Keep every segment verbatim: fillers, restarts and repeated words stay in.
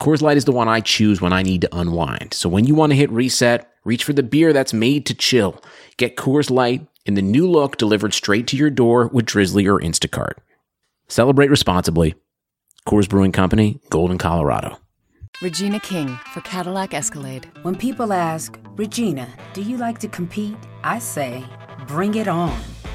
Coors Light is the one I choose when I need to unwind. So when you want to hit reset, reach for the beer that's made to chill. Get Coors Light in the new look delivered straight to your door with Drizzly or Instacart. Celebrate responsibly. Coors Brewing Company, Golden, Colorado. Regina King for Cadillac Escalade. When people ask, Regina, do you like to compete? I say, bring it on.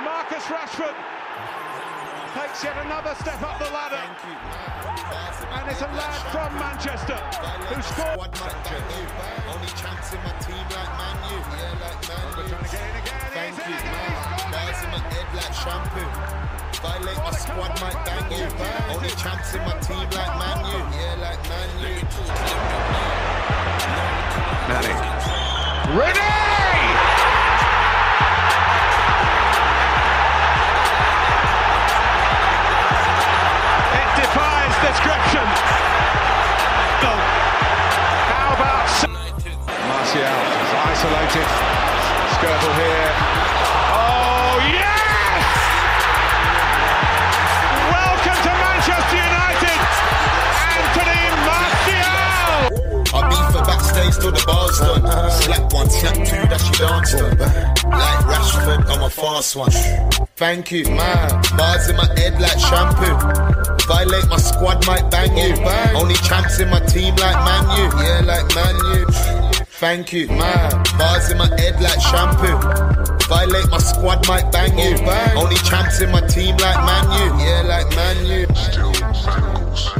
Marcus Rashford takes yet another step up the ladder, and it's a lad from Manchester who scored. Only chance in my team like Man U. Yeah, like Man U. Trying to get in again. Thank you. Nice in my head like shampoo. Violate my squad, my thank you. Only chance in my team like Man U. Yeah, like Man U. Matic. Ready! Defies description. No. How about Martial is isolated. Skirtle here. Oh yes! Welcome to Manchester United. Anthony Martial. I'll be for backstage till the bar's done. Slap one, slap two, that she dance on. Like Rashford, I'm a fast one. Thank you, man. Bars in my head like shampoo. Violate my squad, might bang you. Bang. Only champs in my team like Man U. Yeah, like Man U. Thank you, man. Bars in my head like shampoo. Violate my squad, might bang you. Bang. Only champs in my team like Man U. Yeah, like Man U. Still Bangles.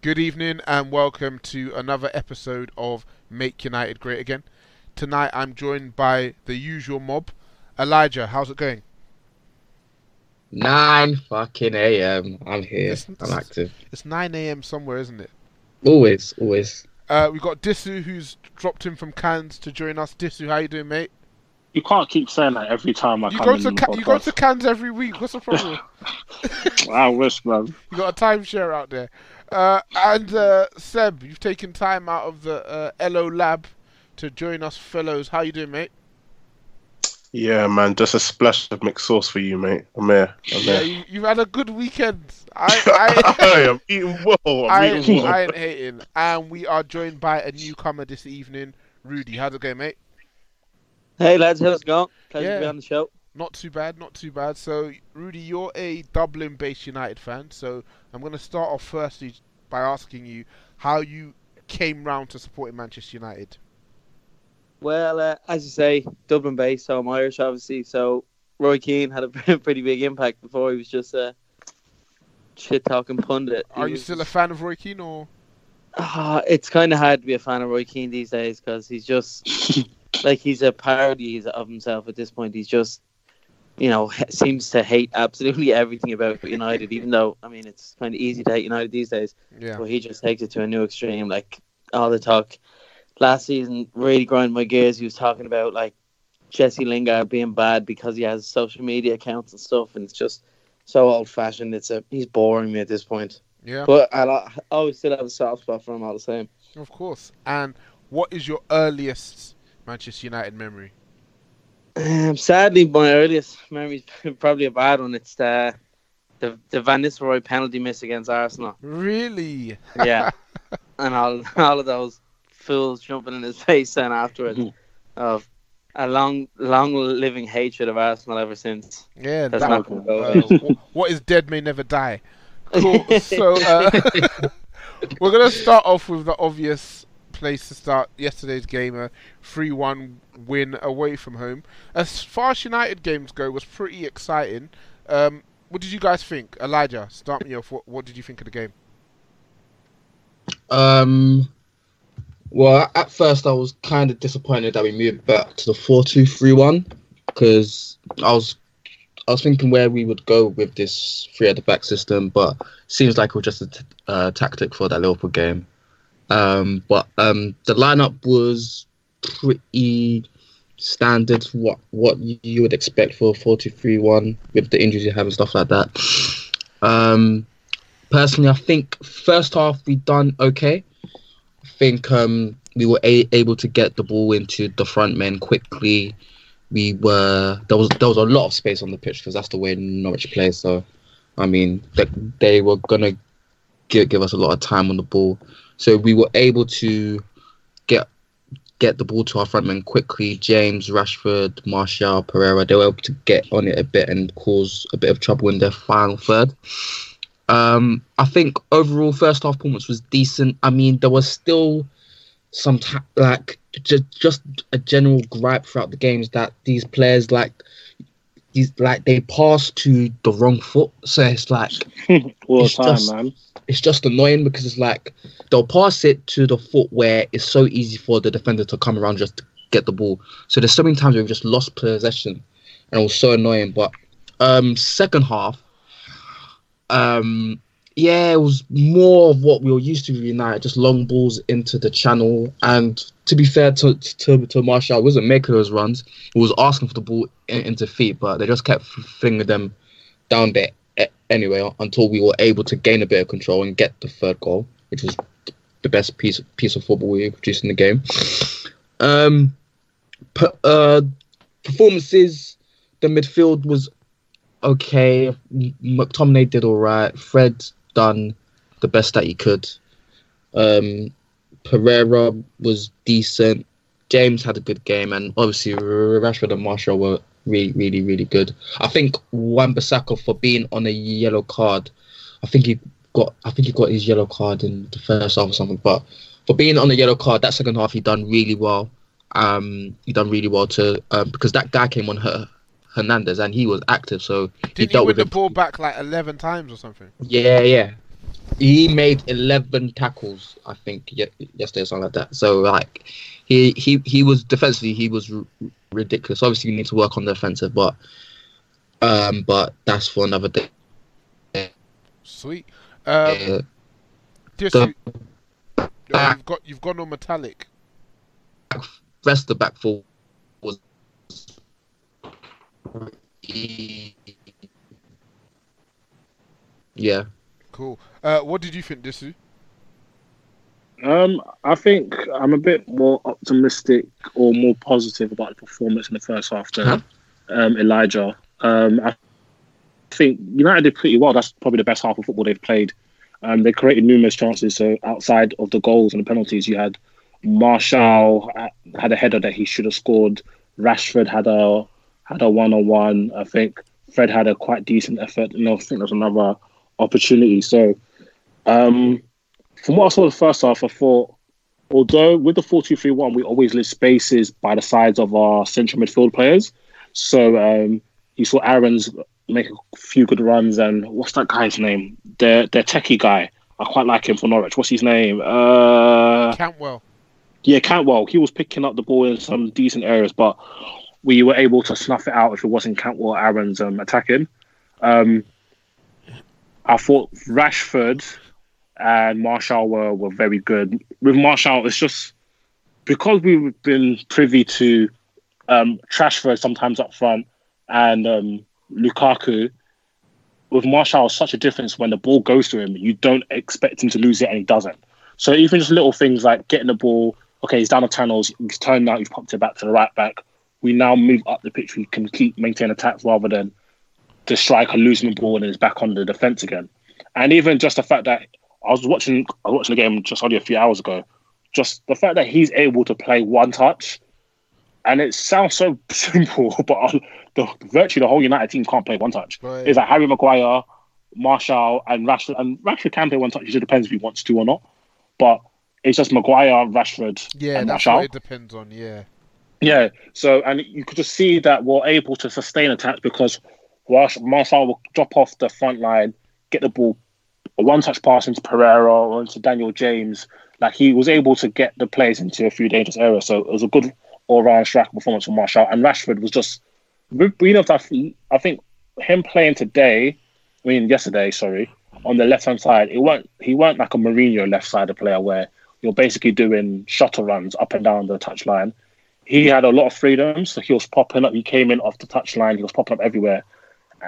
Good evening and welcome to another episode of Make United Great Again. Tonight I'm joined by the usual mob. Elijah, how's it going? nine fucking a m I'm here. It's, I'm active. It's nine a m somewhere, isn't it? Always, always. Uh, we've got Disu, who's dropped in from Cairns to join us. Disu, how you doing, mate? You can't keep saying that every time I you come go in to the Ca- You go to Cairns every week. What's the problem? I wish, man. You got a timeshare out there. Uh, and uh, Seb, you've taken time out of the uh, L O lab to join us, fellows. How you doing, mate? Yeah, man, just a splash of mixed sauce for you, mate. I'm here. I'm here. Yeah, you, you've had a good weekend. I, I, I am eating well. I'm I, eating well. I ain't hating. And we are joined by a newcomer this evening, Rudy. How's it going, mate? Hey, lads, how's it going? Pleasure yeah. to be on the show. Not too bad, not too bad. So, Rudy, you're a Dublin-based United fan, so I'm going to start off firstly by asking you how you came round to supporting Manchester United. Well, uh, as you say, Dublin-based, so I'm Irish, obviously. So Roy Keane had a pretty big impact before. He was just a shit-talking pundit. He Are you was... still a fan of Roy Keane, or...? Uh, it's kind of hard to be a fan of Roy Keane these days, because he's just... like, he's a parody of himself at this point. He's just, you know, seems to hate absolutely everything about United, even though, I mean, it's kind of easy to hate United these days. Yeah. But he just takes it to a new extreme, like, all the talk... Last season, really grinding my gears. He was talking about like Jesse Lingard being bad because he has social media accounts and stuff, and it's just so old-fashioned. It's a he's boring me at this point. Yeah. But I, I always still have a soft spot for him all the same. Of course. And what is your earliest Manchester United memory? Um, sadly, my earliest memory is probably a bad one. It's the the, the Van Nistelrooy penalty miss against Arsenal. Really? Yeah. And all all of those fools jumping in his face then afterwards. Of a long, long-living hatred of Arsenal ever since. Yeah, that's that one. Uh, what is dead may never die. Cool. So uh, we're gonna start off with the obvious place to start yesterday's game, a three one win away from home. As far as United games go, was pretty exciting. Um, what did you guys think? Elijah, start me off. What, what did you think of the game? Um, well, at first I was kind of disappointed that we moved back to the four two three one because I was I was thinking where we would go with this three at the back system, but seems like it was just a t- uh, tactic for that Liverpool game. Um, but um, the lineup was pretty standard, what what you would expect for a four two three one with the injuries you have and stuff like that. Um, personally, I think first half we done okay. I think um, we were a- able to get the ball into the front men quickly. We were there was there was a lot of space on the pitch because that's the way Norwich plays. So, I mean, they, they were gonna give, give us a lot of time on the ball. So we were able to get get the ball to our frontmen quickly. James, Rashford, Martial, Pereira, they were able to get on it a bit and cause a bit of trouble in their final third. Um, I think overall first half performance was decent. I mean, there was still some ta- like just, just a general gripe throughout the games that these players like these like they pass to the wrong foot. So it's like all it's time, just, man. It's just annoying because it's like they'll pass it to the foot where it's so easy for the defender to come around just to get the ball. So there's so many times we've just lost possession and it was so annoying. But um, second half, um, yeah, it was more of what we were used to with United, just long balls into the channel. And to be fair to to, to Martial, it wasn't making those runs. He was asking for the ball in, into feet, but they just kept flinging them down there. Anyway, until we were able to gain a bit of control and get the third goal, which was the best piece piece of football we produced in the game. Um, per, uh, performances, the midfield was okay. McTominay did all right. Fred done the best that he could. Um, Pereira was decent. James had a good game, and obviously Rashford and Martial were really, really, really good. I think Wan-Bissaka, for being on a yellow card, I think he got, I think he got his yellow card in the first half or something. But for being on a yellow card, that second half he done really well. Um, he done really well to um, because that guy came on her Hernandez and he was active, so didn't he dealt he win with the ball back like eleven times or something? Yeah, yeah. He made eleven tackles, I think, yesterday or something like that. So like, he he he was defensively, he was r- ridiculous. Obviously, you need to work on the offensive, but um, but that's for another day. Sweet. Um, uh, just the, you, oh, you've got you've gone on metallic. Rest the back four was yeah. Cool. Uh, what did you think, Disu? Um, I think I'm a bit more optimistic or more positive about the performance in the first half than huh? um, Elijah. Um, I think United did pretty well. That's probably the best half of football they've played. Um, they created numerous chances. So outside of the goals and the penalties, you had Martial had a header that he should have scored. Rashford had a had a one-on-one. I think Fred had a quite decent effort. And I think there was another opportunity. So um, from what I saw the first half, I thought, although with the four two three one, we always leave spaces by the sides of our central midfield players. So um, you saw Aaron's make a few good runs, and what's that guy's name? Their their techie guy. I quite like him for Norwich. What's his name? Uh, Cantwell. Yeah, Cantwell. He was picking up the ball in some decent areas, but we were able to snuff it out if it wasn't Cantwell or Aaron's um, attacking. Um, I thought Rashford and Martial were, were very good. With Martial, it's just because we've been privy to um, Rashford sometimes up front and um, Lukaku, with Martial, such a difference when the ball goes to him. You don't expect him to lose it, and he doesn't. So even just little things like getting the ball, okay, he's down the tunnels, he's turned out, you've popped it back to the right back. We now move up the pitch. We can keep maintaining attacks rather than the striker losing the ball and it's back on the defence again. And even just the fact that I was watching, I was watching the game just only a few hours ago. Just the fact that he's able to play one touch, and it sounds so simple, but the, virtually the whole United team can't play one touch. Right. It's like Harry Maguire, Martial, and Rashford. And Rashford can play one touch. It just depends if he wants to or not. But it's just Maguire, Rashford, yeah, and Martial. Yeah, that's what it depends on. Yeah, yeah. So and you could just see that we're able to sustain attacks because whilst Martial will drop off the front line, get the ball, a one-touch pass into Pereira or into Daniel James. Like he was able to get the players into a few dangerous areas. So it was a good all-round striker performance from Martial. And Rashford was just, you know, I think him playing today, I mean yesterday, sorry, on the left-hand side, it weren't he weren't like a Mourinho left-sided player where you're basically doing shuttle runs up and down the touchline. He had a lot of freedom, so he was popping up. He came in off the touchline. He was popping up everywhere,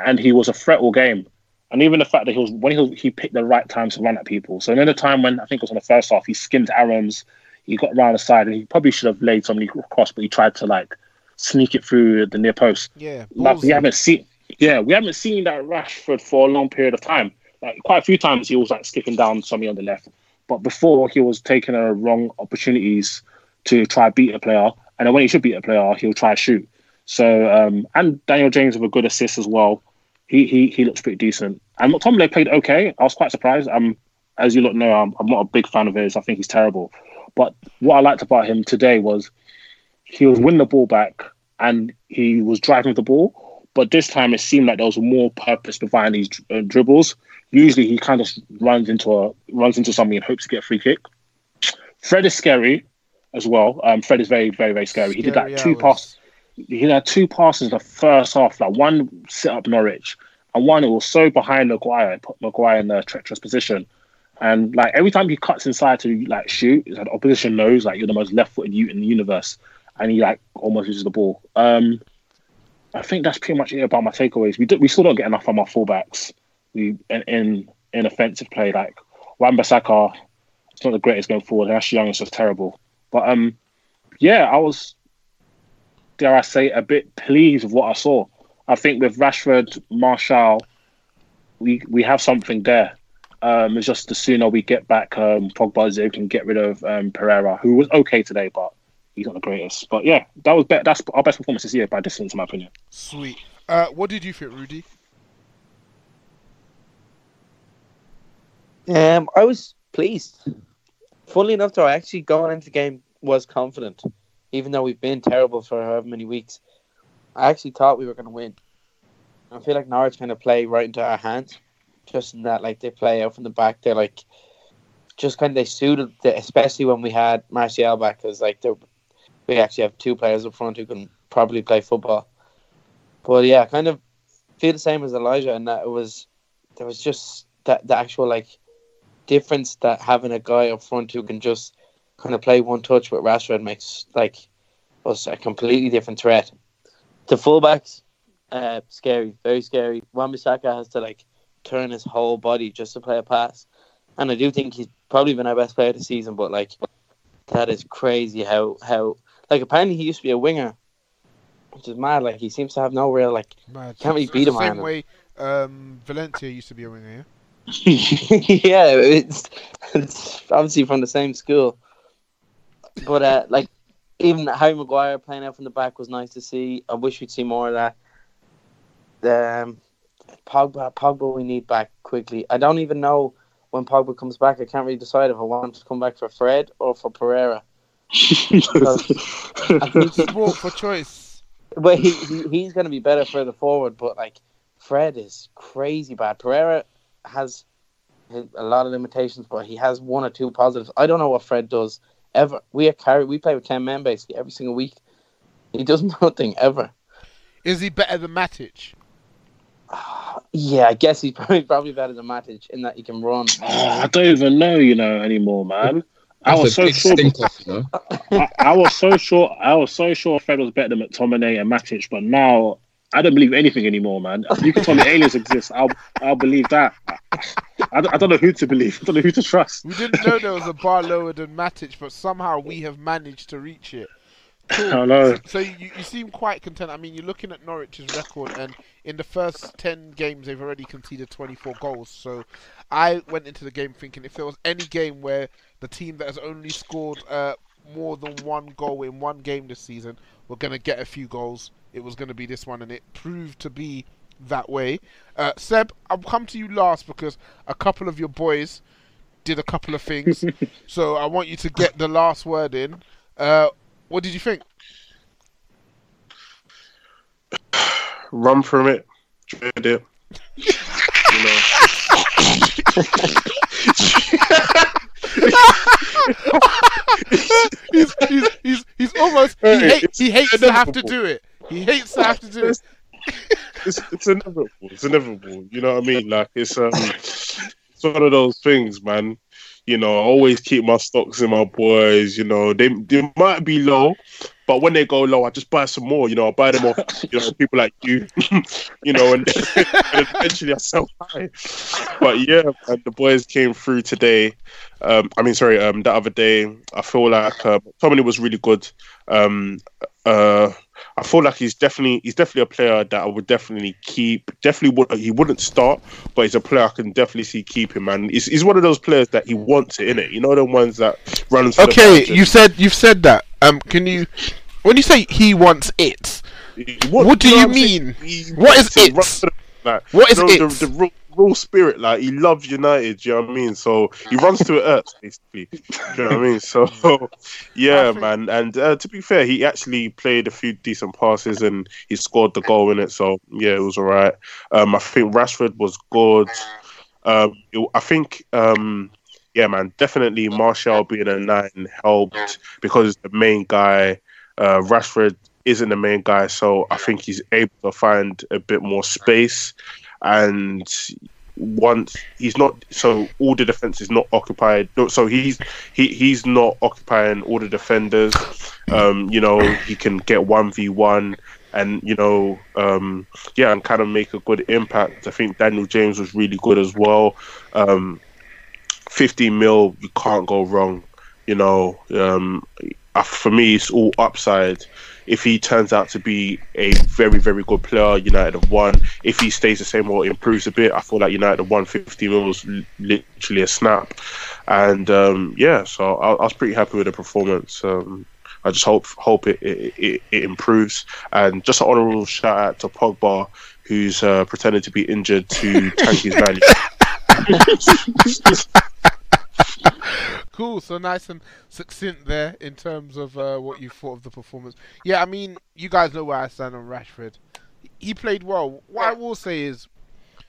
and he was a threat all game. And even the fact that he was when he, he picked the right time to run at people. So another time when I think it was on the first half, he skimmed Arams, he got around the side, and he probably should have laid somebody across, but he tried to like sneak it through the near post. Yeah, like, we haven't seen. Yeah, we haven't seen that Rashford for a long period of time. Like quite a few times, he was like skipping down somebody on the left, but before he was taking uh, wrong opportunities to try beat a player, and then when he should beat a player, he'll try to shoot. So um, and Daniel James with a good assist as well. He he he looks pretty decent. And McTominay played okay. I was quite surprised. Um, as you lot know, I'm, I'm not a big fan of his. I think he's terrible. But what I liked about him today was he was winning the ball back and he was driving with the ball. But this time it seemed like there was more purpose behind these uh, dribbles. Usually he kind of runs into a runs into somebody and hopes to get a free kick. Fred is scary as well. Um, Fred is very very very scary. He did that two passes. He had two passes in the first half, like one sit up Norwich, and one it was so behind Maguire, put Maguire in a treacherous position, and like every time he cuts inside to like shoot, it's like the opposition knows like you're the most left footed you in the universe, and he like almost loses the ball. Um, I think that's pretty much it about my takeaways. We do, we still don't get enough from our fullbacks. We in in, in offensive play like Wan-Bissaka, it's not the greatest going forward. Ashley Young is just terrible. But um, yeah, I was. Dare I say, a bit pleased with what I saw. I think with Rashford, Martial, we we have something there. Um, it's just the sooner we get back um, Pogba, Zio can get rid of um, Pereira, who was okay today, but he's not the greatest. But yeah, that was be- that's our best performance this year by distance, in my opinion. Sweet. Uh, what did you think, Rudy? Um, I was pleased. Funnily enough, though, I actually going into the game was confident. Even though we've been terrible for however many weeks, I actually thought we were going to win. I feel like Norwich kind of play right into our hands, just in that like they play out from the back. They're like, just kind of they suited, the, especially when we had Martial back, because like we actually have two players up front who can probably play football. But yeah, I kind of feel the same as Elijah, and that it was there was just that the actual like difference that having a guy up front who can just kind of play one touch with Rashford makes like us a completely different threat. The fullbacks, uh, scary, very scary. Wan-Bissaka has to like turn his whole body just to play a pass, and I do think he's probably been our best player this season. But like, that is crazy how how like apparently he used to be a winger, which is mad. Like he seems to have no real like mad. Can't really beat him. Same way, um, Valencia used to be a winger. Yeah, yeah, it's, it's obviously from the same school. But, uh, like, even Harry Maguire playing out from the back was nice to see. I wish we'd see more of that. Um, Pogba, Pogba we need back quickly. I don't even know when Pogba comes back. I can't really decide if I want to come back for Fred or for Pereira. Small for choice. But he, he, he's going to be better further forward. But, like, Fred is crazy bad. Pereira has a lot of limitations, but he has one or two positives. I don't know what Fred does. Ever we are carried, we play with ten men basically every single week. He does nothing ever. Is he better than Matic? Uh, yeah, I guess he's probably, probably better than Matic in that he can run. Oh, I don't even know, you know, anymore, man. I was so sure. I, I was so sure. I was so sure Fred was better than McTominay and Matic, but now I don't believe anything anymore, man. You can tell me aliens exist. I'll I'll believe that. I don't, I don't know who to believe. I don't know who to trust. We didn't know there was a bar lower than Matic, but somehow we have managed to reach it. Cool. I know. So you, you seem quite content. I mean, you're looking at Norwich's record, and in the first ten games, they've already conceded twenty-four goals. So I went into the game thinking if there was any game where the team that has only scored uh, more than one goal in one game this season were going to get a few goals, it was going to be this one, and it proved to be that way. Uh, Seb, I'll come to you last because a couple of your boys did a couple of things. So I want you to get the last word in. Uh, What did you think? Run from it. Dread it. You know. he's, he's, he's, he's almost... He, hate, he hates to have to do it. He hates to have to do it. It's, it's inevitable. It's inevitable. You know what I mean? Like, it's, um, it's one of those things, man. You know, I always keep my stocks in my boys. You know, they they might be low, but when they go low, I just buy some more. You know, I buy them off, you know, people like you. You know, and, and eventually I sell high. But yeah, man, the boys came through today. Um, I mean, sorry, um, that other day. I feel like uh, Tommy was really good. Um, uh, I feel like he's definitely he's definitely a player that I would definitely keep. Definitely would, he wouldn't start, but he's a player I can definitely see keeping, man. He's, he's one of those players that he wants it, innit? You know, the ones that run for okay, the you said you've said that. Um, can you when you say he wants it? What, what do you, know you what mean? What is it? The, like, what is you know, it? The, the, the, Real spirit, like he loves United, do you know what I mean? So he runs to it earth, basically. Do you know what I mean? So yeah, man. And uh, to be fair, he actually played a few decent passes and he scored the goal in it. So yeah, it was all right. Um, I think Rashford was good. Um, it, I think, um, yeah, man, definitely Martial being a nine helped because he's the main guy. Uh, Rashford isn't the main guy, so I think he's able to find a bit more space. And once he's not, so all the defense is not occupied. So he's he he's not occupying all the defenders. Um, you know, he can get one v one, and you know, um, yeah, and kind of make a good impact. I think Daniel James was really good as well. Um, Fifteen mil, you can't go wrong. You know, um, for me, it's all upside. If he turns out to be a very, very good player, United have won. If he stays the same or improves a bit, I feel like United have won. Fifteen mil was literally a snap. And um, yeah, so I, I was pretty happy with the performance. Um, I just hope hope it, it, it, it improves. And just an honourable shout out to Pogba, who's uh, pretended to be injured to tank his value. Cool, so nice and succinct there in terms of uh, what you thought of the performance. Yeah, I mean, you guys know where I stand on Rashford. He played well. What I will say is,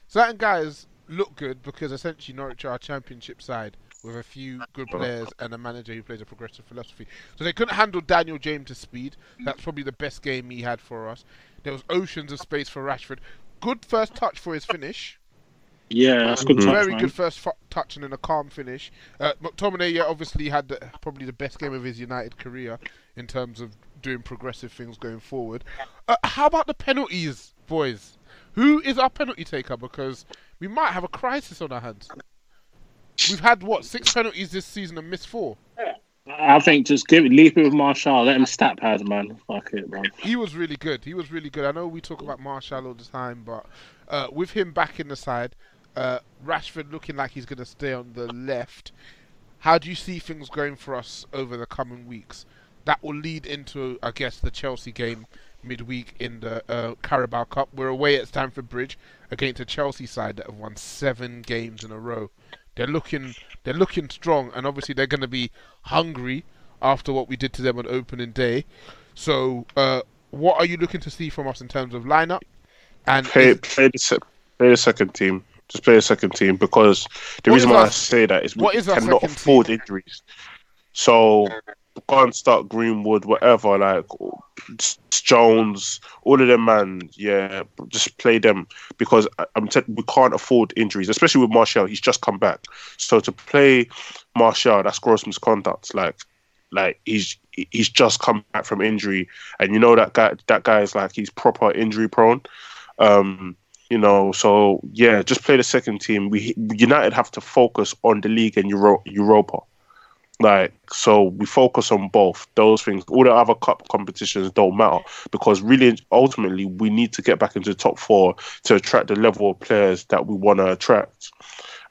certain guys look good because essentially Norwich are a championship side with a few good players and a manager who plays a progressive philosophy. So they couldn't handle Daniel James' speed. That's probably the best game he had for us. There was oceans of space for Rashford. Good first touch for his finish. Yeah, that's good. Mm-hmm. touch, Very man. good first f- touch and then a calm finish. Uh, McTominay yeah, obviously had the, probably the best game of his United career in terms of doing progressive things going forward. Uh, how about the penalties, boys? Who is our penalty taker? Because we might have a crisis on our hands. We've had, what, six penalties this season and missed four? Yeah. I think just give it, leave it with Martial. Let him stat pad, man. Fuck it, man. He was really good. He was really good. I know we talk about Martial all the time, but uh, with him back in the side... Uh, Rashford looking like he's going to stay on the left. How do you see things going for us over the coming weeks? That will lead into, I guess, the Chelsea game midweek in the uh, Carabao Cup. We're away at Stamford Bridge against a Chelsea side that have won seven games in a row. They're looking, they're looking strong, and obviously they're going to be hungry after what we did to them on opening day. So, uh, what are you looking to see from us in terms of lineup? And play, is... play, the, se- play the second team. Just play a second team because the what reason why our, I say that is we is cannot afford team? injuries. So can't start Greenwood, whatever, like Jones, all of them, man. Yeah, just play them because I'm t- we can't afford injuries, especially with Martial. He's just come back, so to play Martial, that's gross misconduct. Like Like, he's he's just come back from injury, and you know that guy that guy is like, he's proper injury prone. Um, you know, so yeah, just play the second team. We United have to focus on the league and Euro, Europa. Like, so we focus on both those things. All the other cup competitions don't matter, because really, ultimately, we need to get back into the top four to attract the level of players that we want to attract.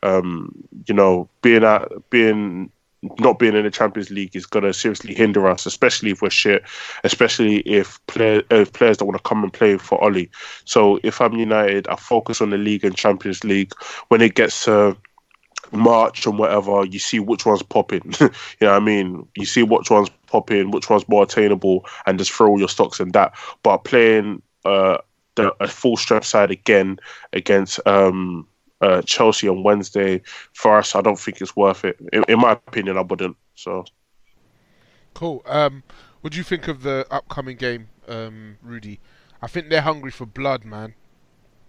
Um, you know, being at being not being in the Champions League is gonna seriously hinder us, especially if we're shit, especially if players if players don't want to come and play for Oli. So if I'm United, I focus on the league and Champions League. When it gets to uh, March and whatever, you see which one's popping. You know what I mean? You see which one's popping, which one's more attainable, and just throw all your stocks in that. But playing uh, the, a full strength side again against um, uh, Chelsea on Wednesday, for us, I don't think it's worth it. In, in my opinion, I wouldn't. So, cool. Um, what do you think of the upcoming game, um, Rudy? I think they're hungry for blood, man.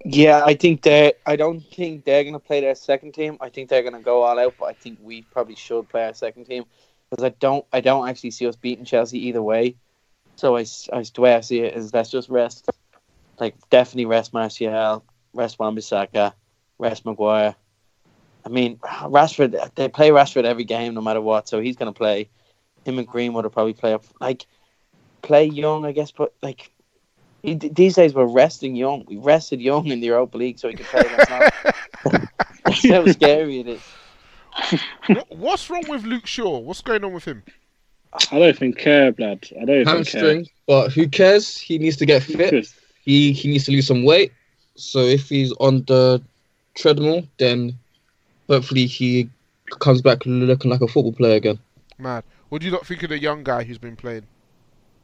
Yeah, I think they. I don't think they're going to play their second team. I think they're going to go all out, but I think we probably should play our second team, because I don't. I don't actually see us beating Chelsea either way. So I, I the way I see it is, let's just rest. Like, definitely rest Martial, rest Wan-Bissaka, rest Maguire. I mean, Rashford. They play Rashford every game, no matter what. So he's going to play. Him and Greenwood will probably play up. Like, play Young, I guess, but like. These days we're resting Young. We rested Young in the Europa League so he could play against Norwich. That's how scary it is. What's wrong with Luke Shaw? What's going on with him? I don't think care, blood. I don't even care. But who cares? He needs to get fit. He he needs to lose some weight. So if he's on the treadmill, then hopefully he comes back looking like a football player again. Mad. What do you lot think of the young guy who's been playing?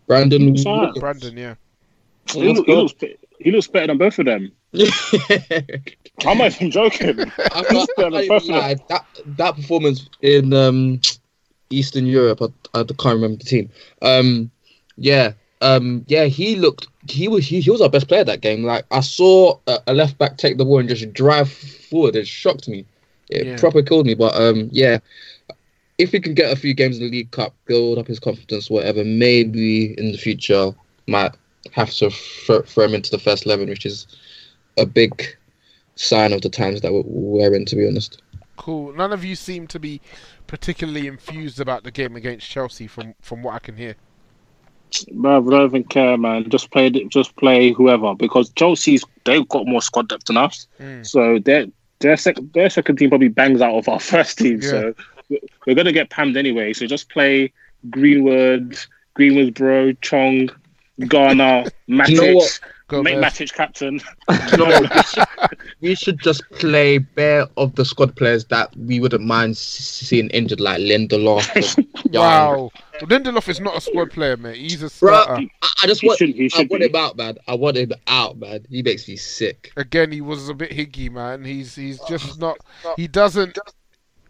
Brandon. Brandon, yeah. He, he, looks, he, looks, he looks better than both of them. I'm not even joking. I I, I, both I, that, that performance in um, Eastern Europe, I, I can't remember the team. Um, yeah, um, yeah, he looked. He was he, he was our best player that game. Like, I saw a, a left back take the ball and just drive forward. It shocked me. It yeah. proper killed me. But um, yeah, if he can get a few games in the League Cup, build up his confidence, whatever, maybe in the future might. Have to throw him into the first eleven, which is a big sign of the times that we're in, to be honest. Cool. None of you seem to be particularly enthused about the game against Chelsea, from, from what I can hear. No, I don't even care, man. Just play, just play whoever, because Chelsea's they've got more squad depth than us, mm. so their their second their second team probably bangs out of our first team. Yeah. So we're gonna get pammed anyway. So just play Greenwood, Greenwood, bro, Chong. Garner, Matic, you know what? Make Matic captain. You know what? We should just play bare of the squad players that we wouldn't mind seeing injured, like Lindelöf. Wow, well, Lindelöf is not a squad player, mate. He's a starter. Bro, I just want, he should, he should I want him out, man. I want him out, man. He makes me sick. Again, he was a bit higgy, man. He's he's just not. He doesn't.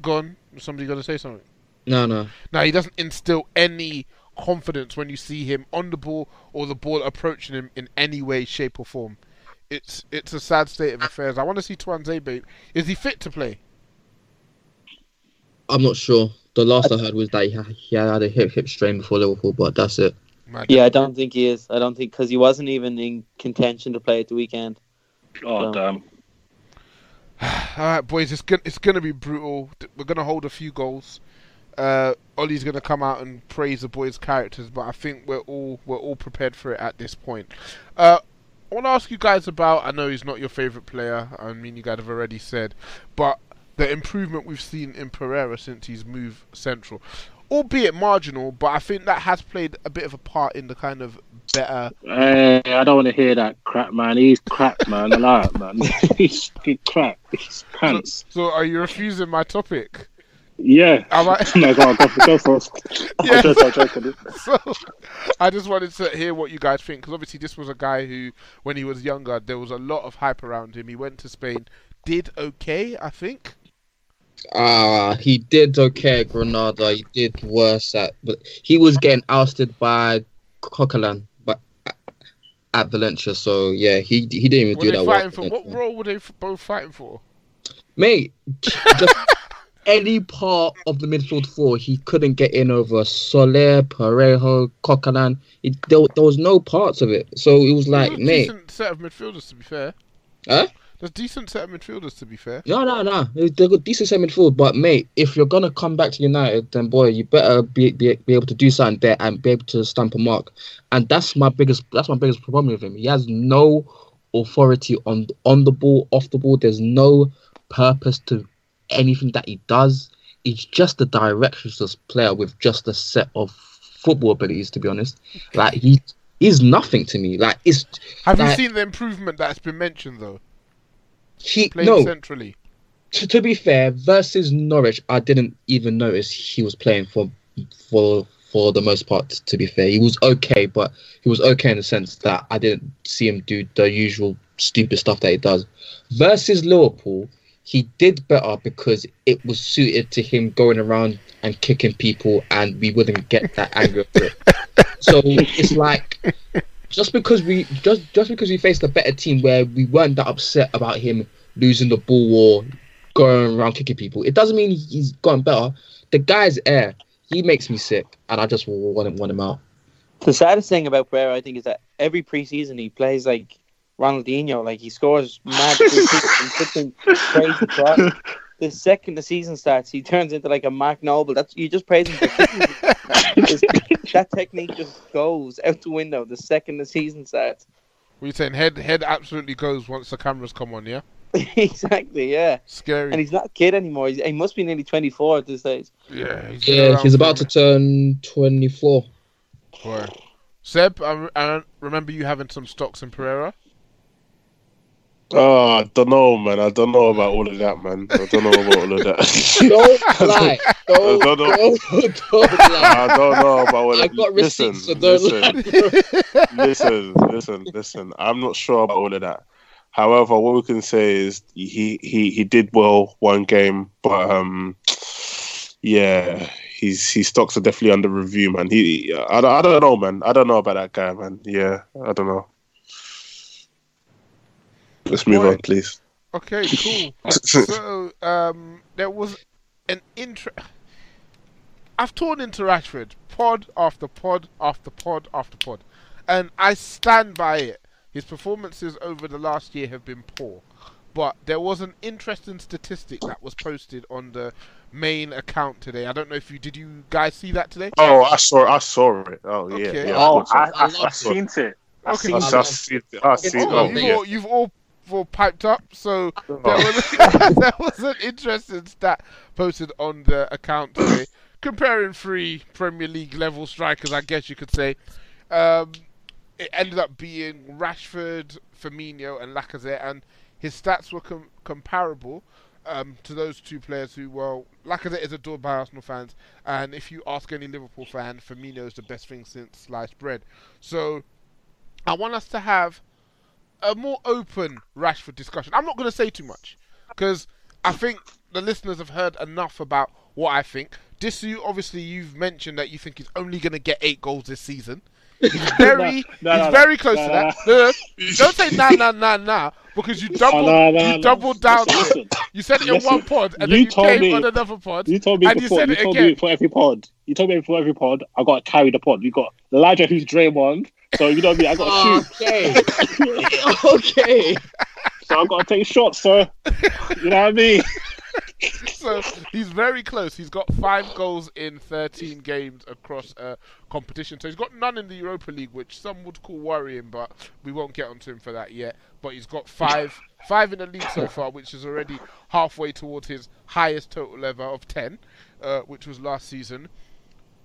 Gone. Somebody got to say something. No, no. No, he doesn't instill any confidence when you see him on the ball or the ball approaching him in any way, shape or form. It's it's a sad state of affairs. I want to see Twanzebe, babe. Is he fit to play? I'm not sure. The last I, I heard was that he had a hip hip strain before Liverpool, but that's it. Yeah, I don't think he is. I don't think, because he wasn't even in contention to play at the weekend. Oh, so. Damn. Alright, boys, it's gonna, it's gonna be brutal. We're gonna hold a few goals. Uh, Ollie's going to come out and praise the boys' characters, but I think we're all we're all prepared for it at this point. Uh, I want to ask you guys about, I know he's not your favourite player, I mean you guys have already said, but the improvement we've seen in Pereira since he's moved central, albeit marginal, but I think that has played a bit of a part in the kind of better... Hey, I don't want to hear that crap, man. He's crap, man. I like it, man. He's, he's crap. He's pants. So, so are you refusing my topic? Yeah. I might... no, go on, go for, go for us. Yeah. I'm joking, I'm joking. So, I just wanted to hear what you guys think, because obviously this was a guy who, when he was younger, there was a lot of hype around him. He went to Spain, did okay, I think. Ah, uh, he did okay at Granada. He did worse at, but he was getting ousted by Coquelin, but at Valencia. So yeah, he he didn't even were do they that. Fighting well. For, what role were they both fighting for? Mate, just. any part of the midfield four, he couldn't get in over Soler, Parejo, Coquelin. It, there, there was no parts of it. So it was like, mate. Decent set of midfielders, to be fair. Huh? There's a decent set of midfielders, to be fair. No, no, no. They've got decent set of midfield. But, mate, if you're going to come back to United, then, boy, you better be, be be able to do something there and be able to stamp a mark. And that's my biggest that's my biggest problem with him. He has no authority on on the ball, off the ball. There's no purpose to anything that he does. He's just a directionless player with just a set of football abilities, to be honest. Like, he is nothing to me. Like, it's. Have like, you seen the improvement that's been mentioned, though? He, playing no, centrally. To, to be fair, versus Norwich, I didn't even notice he was playing for for for the most part. To be fair, he was okay, but he was okay in the sense that I didn't see him do the usual stupid stuff that he does. Versus Liverpool, he did better because it was suited to him going around and kicking people, and we wouldn't get that anger for it. So it's like. Just because we just just because we faced a better team where we weren't that upset about him losing the ball or going around kicking people, it doesn't mean he's gotten better. The guy's air, he makes me sick, and I just want him, want him out. The saddest thing about Pereira, I think, is that every preseason he plays like Ronaldinho, like he scores mad free-kicks and crazy shots. The second the season starts, he turns into like a Mark Noble. That's you just praise him. That technique just goes out the window the second the season starts. What are you saying? Head head absolutely goes once the cameras come on, yeah? Exactly, yeah. Scary. And he's not a kid anymore. He's, he must be nearly twenty-four at this stage. Yeah, he's, yeah, he's about to turn twenty-four. Boy. Seb, I, I remember you having some stocks in Pereira. Oh, I don't know, man. I don't know about all of that, man. I don't know about all of that. Don't lie. Don't, don't, don't, don't lie. I don't know about all of that. I got receipts, so don't lie. Listen, listen, listen. I'm not sure about all of that. However, what we can say is he, he, he did well one game, but um, yeah, his his stocks are definitely under review, man. He, I, I don't know, man. I don't know about that guy, man. Yeah, I don't know. Let's move right on, please. Okay, cool. So, um, there was an intro. I've torn into Rashford, pod after pod after pod after pod. And I stand by it. His performances over the last year have been poor. But there was an interesting statistic that was posted on the main account today. I don't know if you... Did you guys see that today? Oh, I saw, I saw it. Oh, yeah. Okay. yeah oh, I, I, I, I seen it. I've okay. seen it. I've seen it. Oh, you've all... You've all All piped up, so there was, there was an interesting stat posted on the account today comparing three Premier League level strikers, I guess you could say. Um, it ended up being Rashford, Firmino, and Lacazette, and his stats were com- comparable um, to those two players who, well, Lacazette is adored by Arsenal fans, and if you ask any Liverpool fan, Firmino is the best thing since sliced bread. So I want us to have a more open Rashford discussion. I'm not going to say too much because I think the listeners have heard enough about what I think. Disu, obviously, you've mentioned that you think he's only going to get eight goals this season. He's very, no, no, he's no, very no, close no, to that. No, no. Don't say nah, nah, nah, nah, because you doubled, no, no, no, you doubled down. Listen, you said it in listen, one pod, and you then you told came me, on another pod. You told me and before. You, said you it told again. me for every pod. You told me for every pod. I got to carry the pod. You got Elijah, who's Draymond. So you know what I mean? I got to shoot. Okay. okay. So I got to take shots, sir. You know what I mean? So he's very close. He's got five goals in thirteen games across a uh, competition. So he's got none in the Europa League, which some would call worrying, but we won't get onto him for that yet. But he's got five, five in the league so far, which is already halfway towards his highest total ever of ten, uh, which was last season.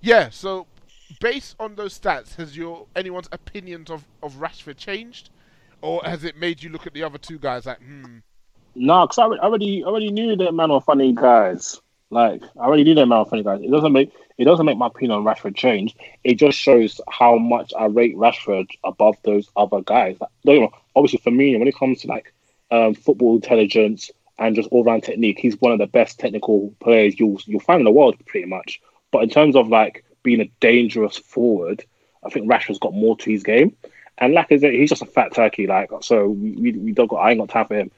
Yeah. So based on those stats, has your anyone's opinions of of Rashford changed, or has it made you look at the other two guys like hmm? No, because I already, already knew that man were funny guys. Like, I already knew that man were funny guys. It doesn't make it doesn't make my opinion on Rashford change. It just shows how much I rate Rashford above those other guys. Like, you know, obviously, for me, when it comes to like um, football intelligence and just all round technique, he's one of the best technical players you'll you'll find in the world, pretty much. But in terms of like being a dangerous forward, I think Rashford's got more to his game. And Lacazette, he's just a fat turkey, like, so we we don't got I ain't got time for him.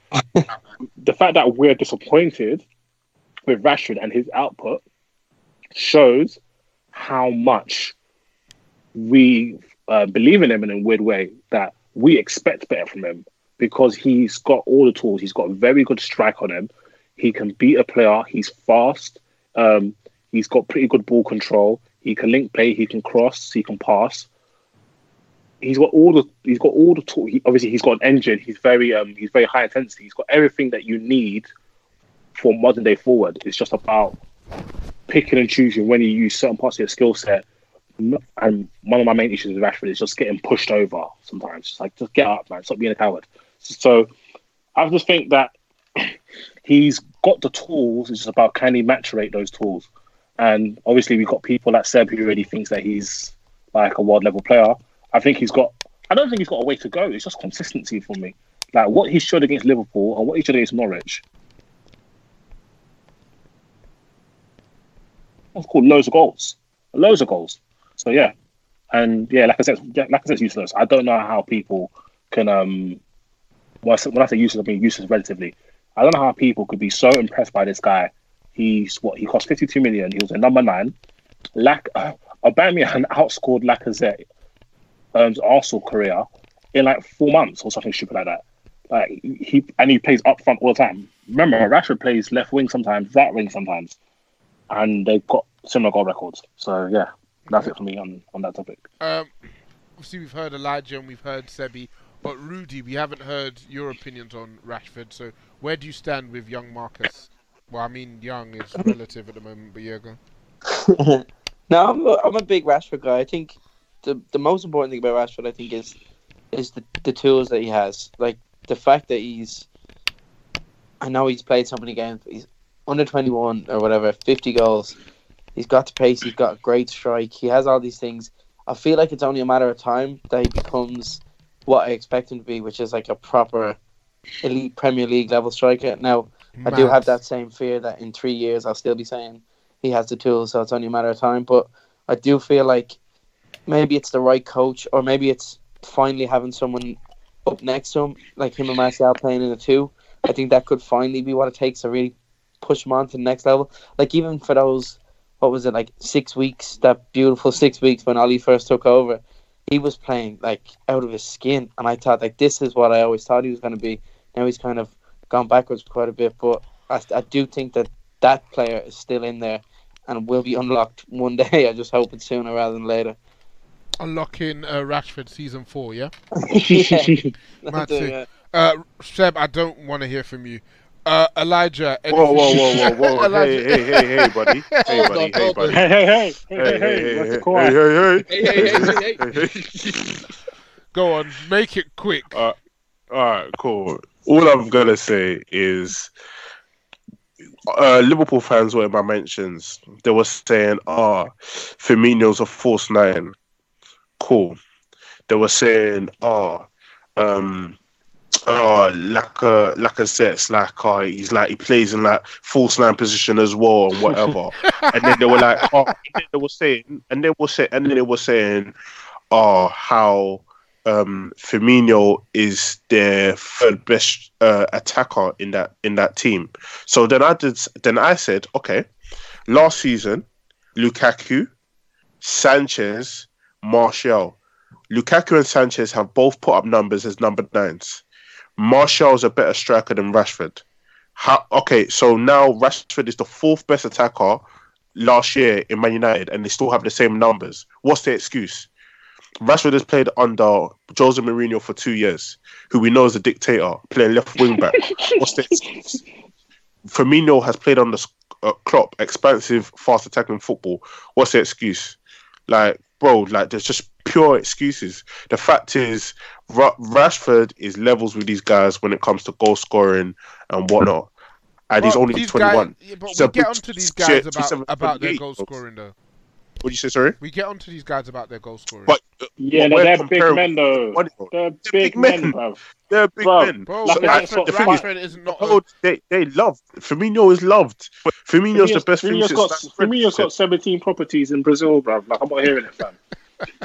The fact that we're disappointed with Rashford and his output shows how much we uh, believe in him in a weird way, that we expect better from him because he's got all the tools. He's got a very good strike on him. He can beat a player. He's fast. Um, he's got pretty good ball control. He can link play. He can cross. He can pass. He's got all the. He's got all the tools. He, obviously, he's got an engine. He's very. Um, he's very high intensity. He's got everything that you need for modern day forward. It's just about picking and choosing when you use certain parts of your skill set. And one of my main issues with Rashford is just getting pushed over sometimes. Just like, just get up, man. Stop being a coward. So I just think that he's got the tools. It's just about can he maturate those tools. And obviously we've got people like Seb who really thinks that he's like a world level player. I think he's got, I don't think he's got a way to go. It's just consistency for me. Like what he showed against Liverpool and what he showed against Norwich. That's called loads of goals. Loads of goals. So yeah, and yeah, like I said, like I said, it's useless. I don't know how people can. Um, when I say useless, I mean useless relatively. I don't know how people could be so impressed by this guy. He's what he cost fifty-two million. He was a number nine. Lack uh, Aubameyang outscored Lacazette's um, Arsenal career in like four months or something stupid like that. Like he and he plays up front all the time. Remember, Rashford plays left wing sometimes, right wing sometimes, and they've got similar goal records. So yeah. That's it for me on, on that topic. Um, obviously, we've heard Elijah and we've heard Sebi, but Rudy, we haven't heard your opinions on Rashford. So where do you stand with young Marcus? Well, I mean, young is relative at the moment, but yeah, go on. No, I'm a, I'm a big Rashford guy. I think the the most important thing about Rashford, I think, is is the, the tools that he has. Like, the fact that he's... I know he's played so many games, but he's under twenty-one or whatever, fifty goals. He's got the pace. He's got a great strike. He has all these things. I feel like it's only a matter of time that he becomes what I expect him to be, which is like a proper elite Premier League level striker. Now, Mad. I do have that same fear that in three years I'll still be saying he has the tools, so it's only a matter of time. But I do feel like maybe it's the right coach, or maybe it's finally having someone up next to him, like him and Martial playing in a two. I think that could finally be what it takes to really push him on to the next level. Like, even for those... what was it, like six weeks, that beautiful six weeks when Oli first took over, he was playing like out of his skin. And I thought, like, this is what I always thought he was going to be. Now he's kind of gone backwards quite a bit. But I, I do think that that player is still in there and will be unlocked one day. I just hope it's sooner rather than later. Unlocking uh, Rashford season four, yeah? Yeah. That's it. Uh, Seb, I don't want to hear from you. Uh, Elijah. Whoa, whoa, whoa, whoa, whoa. Hey, hey, hey, hey, buddy. Hey, buddy, hey, buddy. Hey, hey, hey, hey, hey, hey, hey, hey, hey. Go on, make it quick. Uh, all right, cool. All I'm going to say is uh, Liverpool fans were in my mentions. They were saying, ah, oh, Firmino's a false nine. Cool. They were saying, ah, oh, um... Oh, Lacazette, Lacazette's like, oh, he's like, he plays in like false nine position as well and whatever. And then they were like, oh, and they were saying, and they were saying, and then they were saying, oh, how um, Firmino is their third best uh, attacker in that in that team. So then I did, then I said, okay, last season, Lukaku, Sanchez, Martial, Lukaku and Sanchez have both put up numbers as number nines. Martial's a better striker than Rashford. How, okay, so now Rashford is the fourth best attacker last year in Man United and they still have the same numbers. What's the excuse? Rashford has played under Jose Mourinho for two years, who we know is a dictator, playing left wing back. What's the excuse? Firmino has played under uh, Klopp, expansive, fast attacking football. What's the excuse? Like, bro, like, there's just pure excuses. The fact is, R- Rashford is levels with these guys when it comes to goal scoring and whatnot. And but he's only twenty-one. Guys, yeah, but so we get onto these guys about, about their goal scoring, though. What did you say, sorry? We get onto these guys about their goal scoring. But, uh, yeah, but they're, they're big men, though. They're, they're big men, bro. They're big bro. men. Bro, so, like, so, the Rashford is, is not... Oh, they, they loved. Firmino is loved. Firmino's, Firmino's the best... Firmino's, Firmino's, got, Firmino's got seventeen properties in Brazil, bro. Like, I'm not hearing it, fam.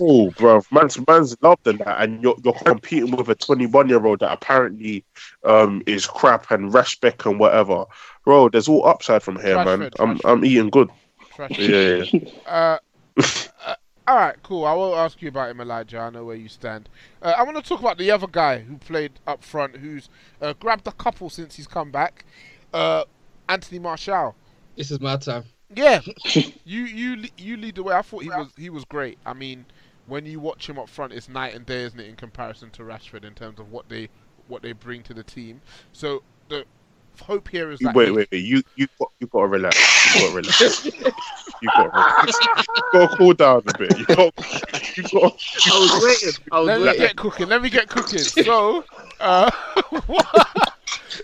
Oh, bro, man's man's loved in that, and you're you're competing with a twenty-one-year-old that apparently um is crap and Rashbeck and whatever. Bro, there's all upside from here, Rashford, man. I'm Rashford. I'm eating good. Rashford. Yeah. yeah. uh, uh, all right, cool. I won't ask you about him, Elijah. I know where you stand. Uh, I want to talk about the other guy who played up front, who's uh, grabbed a couple since he's come back. Uh, Anthony Martial. This is my time. Yeah, you you you lead the way. I thought he was he was great. I mean, when you watch him up front, it's night and day, isn't it, in comparison to Rashford in terms of what they what they bring to the team. So the hope here is that wait, he... wait, wait, you you got you got to relax. You got to relax. You got to relax. You got to cool down a bit. You got you got. I was waiting. I was Let waiting. me get cooking. Let me get cooking. So, uh,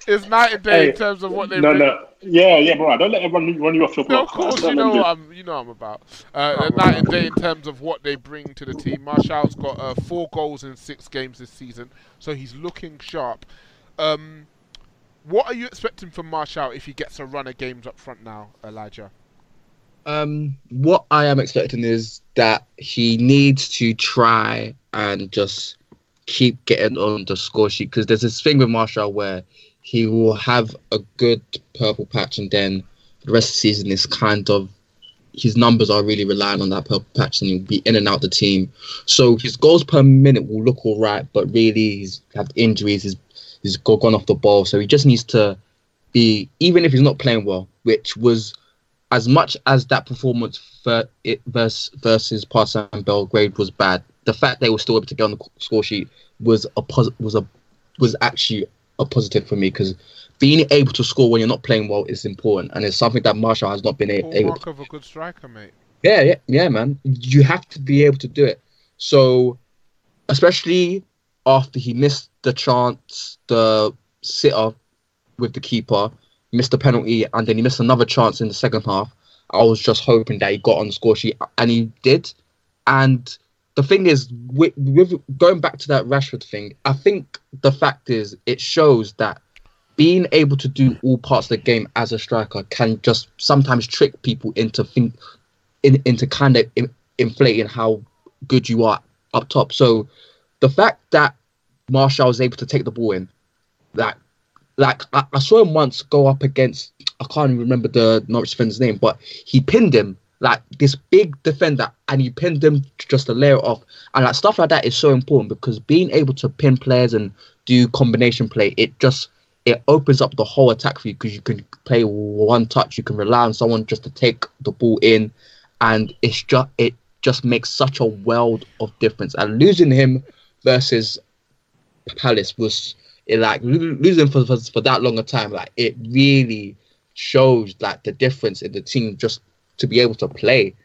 it's night and day hey, in terms of what they. No, bring. no. Yeah, yeah, bro. Don't let everyone run you off your block. No, of course, you know what I'm. You know what I'm about. Uh, oh, night and day in terms of what they bring to the team. Martial's got uh, four goals in six games this season, so he's looking sharp. Um, what are you expecting from Martial if he gets a run of games up front now, Elijah? Um, what I am expecting is that he needs to try and just keep getting on the score sheet, because there's this thing with Martial where he will have a good purple patch, and then the rest of the season is kind of, his numbers are really relying on that purple patch, and he'll be in and out the team. So his goals per minute will look all right, but really he's had injuries, he's, he's gone off the ball. So he just needs to be, even if he's not playing well, which was as much as that performance for it versus, versus Partizan Belgrade was bad, the fact they were still able to get on the score sheet was a was a was actually a positive for me, because being able to score when you're not playing well is important, and it's something that Martial has not been a- able. Hallmark of a good striker, mate. Yeah, yeah, yeah, man. You have to be able to do it. So, especially after he missed the chance, the sitter with the keeper, missed the penalty, and then he missed another chance in the second half. I was just hoping that he got on the score sheet, and he did, and. The thing is, with, with going back to that Rashford thing, I think the fact is it shows that being able to do all parts of the game as a striker can just sometimes trick people into think, in, into kind of in, inflating how good you are up top. So the fact that Martial was able to take the ball in, that like I, I saw him once go up against, I can't even remember the Norwich defender's name, but he pinned him. Like, this big defender, and he pinned them just to layer it off. And, like, stuff like that is so important, because being able to pin players and do combination play, it just, it opens up the whole attack for you, because you can play one touch, you can rely on someone just to take the ball in, and it's just, it just makes such a world of difference. And losing him versus Palace was, it like, losing for, for, for that long a time, like, it really shows, like, the difference in the team just to be able to play,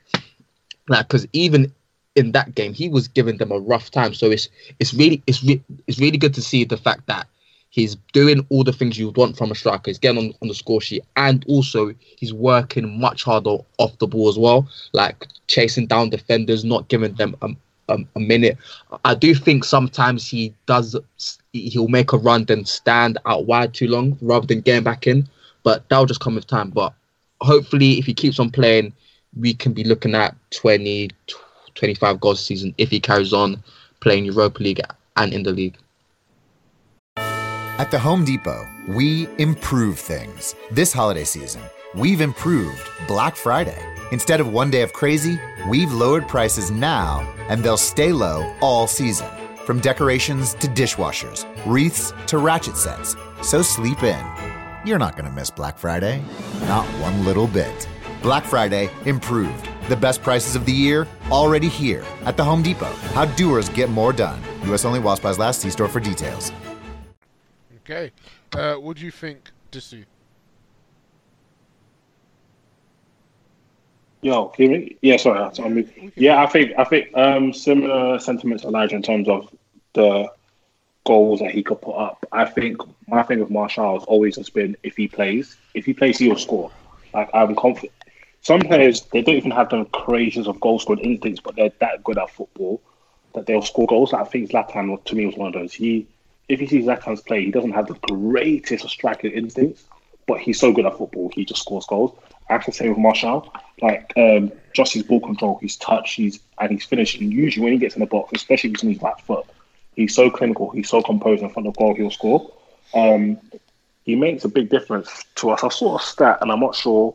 like, because even in that game he was giving them a rough time. So it's it's really it's re- it's really good to see the fact that he's doing all the things you want from a striker. He's getting on, on the score sheet, and also he's working much harder off the ball as well, like chasing down defenders, not giving them a, a, a minute. I do think sometimes he does he'll make a run then stand out wide too long rather than getting back in, but that'll just come with time. But hopefully, if he keeps on playing, we can be looking at twenty, twenty-five goals a season if he carries on playing Europa League and in the league. At the Home Depot, we improve things. This holiday season, we've improved Black Friday. Instead of one day of crazy, we've lowered prices now, and they'll stay low all season. From decorations to dishwashers, wreaths to ratchet sets. So sleep in. You're not going to miss Black Friday. Not one little bit. Black Friday improved. The best prices of the year already here at the Home Depot. How doers get more done. U S only while supplies last. See store for details. Okay. Uh, what do you think, Disu? Yo, can you me? Yeah, sorry. I mean, yeah, I think I think um, similar sentiments, Elijah, in terms of the goals that he could put up. I think my thing with Martial has always just been if he plays, if he plays, he will score. Like, I'm confident. Some players, they don't even have the creations of goal scoring instincts, but they're that good at football that they'll score goals. Like, I think Zlatan, to me, was one of those. He, if you see Zlatan's play, he doesn't have the greatest of striking instincts, but he's so good at football, he just scores goals. I have to say with Martial, like um, just his ball control, his touch, his and he's finishing. Usually when he gets in the box, especially if he's on his left foot, he's so clinical, he's so composed in front of goal, he'll score. Um, he makes a big difference to us. I saw a stat, and I'm not sure,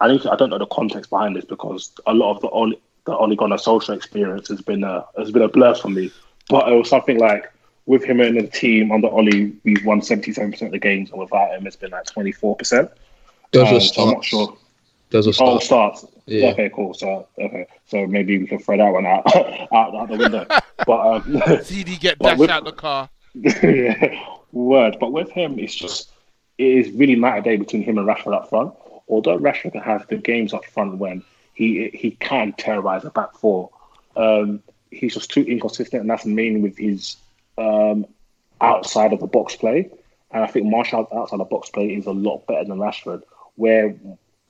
I think, I don't know the context behind this, because a lot of the Ole, the Ole Gunnar Solskjær experience has been a, has been a blur for me. But it was something like, with him and the team under Ole, we've won seventy-seven percent of the games, and without him, it's been like twenty-four percent. Those um, are starts. I'm not sure. Those are starts. Oh, starts. Yeah. Okay, cool. So, okay, so maybe we can throw that one out out, out the window. But um, C D get dashed with, out the car. Yeah, word. But with him, it's just it is really night and day between him and Rashford up front. Although Rashford can have good games up front when he he can terrorise the back four, um, he's just too inconsistent, and that's mainly with his um, outside of the box play. And I think Martial's outside the box play is a lot better than Rashford. Where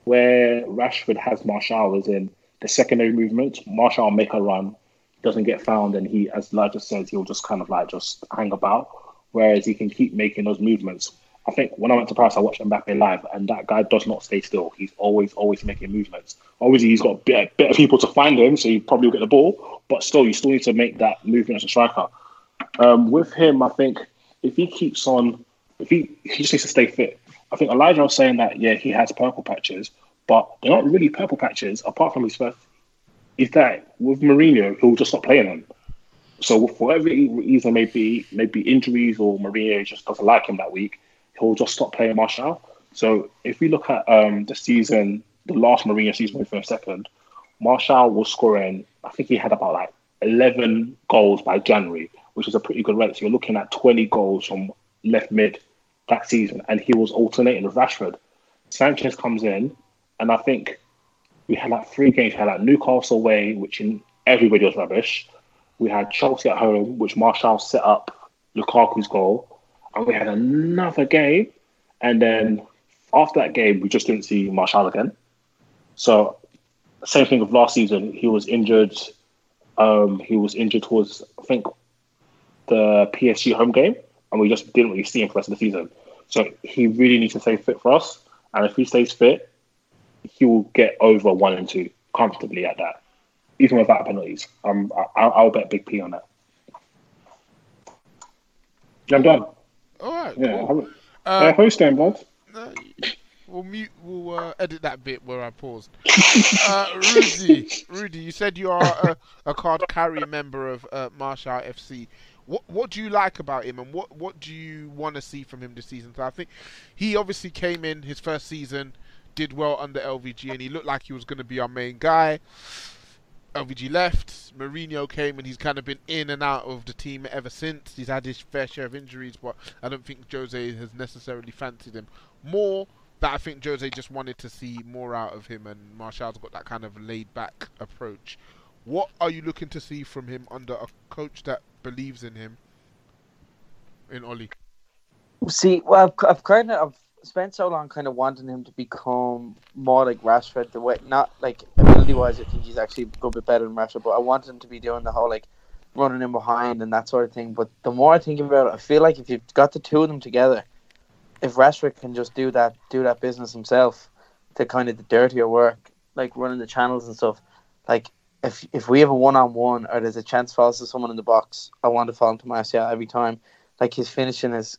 where Rashford has Martial is in the secondary movement. Martial make a run, doesn't get found, and he, as Elijah says, he'll just kind of like just hang about. Whereas he can keep making those movements. I think when I went to Paris, I watched Mbappe live, and that guy does not stay still. He's always, always making movements. Obviously, he's got better, better people to find him, so he probably will get the ball. But still, you still need to make that movement as a striker. Um, with him, I think if he keeps on, if he he just needs to stay fit. I think Elijah was saying that, yeah, he has purple patches, but they're not really purple patches, apart from his first, is that with Mourinho, he'll just stop playing him. So for whatever reason, maybe, maybe injuries or Mourinho just doesn't like him that week, he'll just stop playing Martial. So if we look at um, the season, the last Mourinho season, for a second, Martial was scoring, I think he had about like eleven goals by January, which is a pretty good rate. So you're looking at twenty goals from left mid that season, and he was alternating with Rashford. Sanchez comes in, and I think we had like three games. We had like Newcastle away, which in everybody was rubbish. We had Chelsea at home, which Martial set up Lukaku's goal. And we had another game, and then after that game, we just didn't see Martial again. So, same thing with last season. He was injured. Um, he was injured towards, I think, the P S G home game, and we just didn't really see him for the rest of the season. So, he really needs to stay fit for us, and if he stays fit, he will get over one and two comfortably at that, even without penalties. Um, I, I'll bet Big P on that. I'm done. All right. Yeah, cool. uh, host them, bud. Uh, we'll mute. We'll uh, edit that bit where I paused. uh, Rudy, Rudy, you said you are a, a card carry member of uh, Martial F C. What What do you like about him, and what What do you want to see from him this season? So I think he obviously came in his first season, did well under L V G, and he looked like he was going to be our main guy. L V G left, Mourinho came, and he's kind of been in and out of the team ever since. He's had his fair share of injuries, but I don't think Jose has necessarily fancied him more. That I think Jose just wanted to see more out of him, and Martial's got that kind of laid-back approach. What are you looking to see from him under a coach that believes in him, in Ole? See, well, I've, I've kind of I've spent so long kind of wanting him to become more like Rashford, the way, not like... Ability-wise, I think he's actually a good bit better than Rashford, but I want him to be doing the whole like running in behind and that sort of thing. But the more I think about it, I feel like if you've got the two of them together, if Rashford can just do that, do that business himself, the kind of the dirtier work, like running the channels and stuff. Like if if we have a one-on-one or there's a chance falls to someone in the box, I want to fall into Martial every time. Like his finishing is,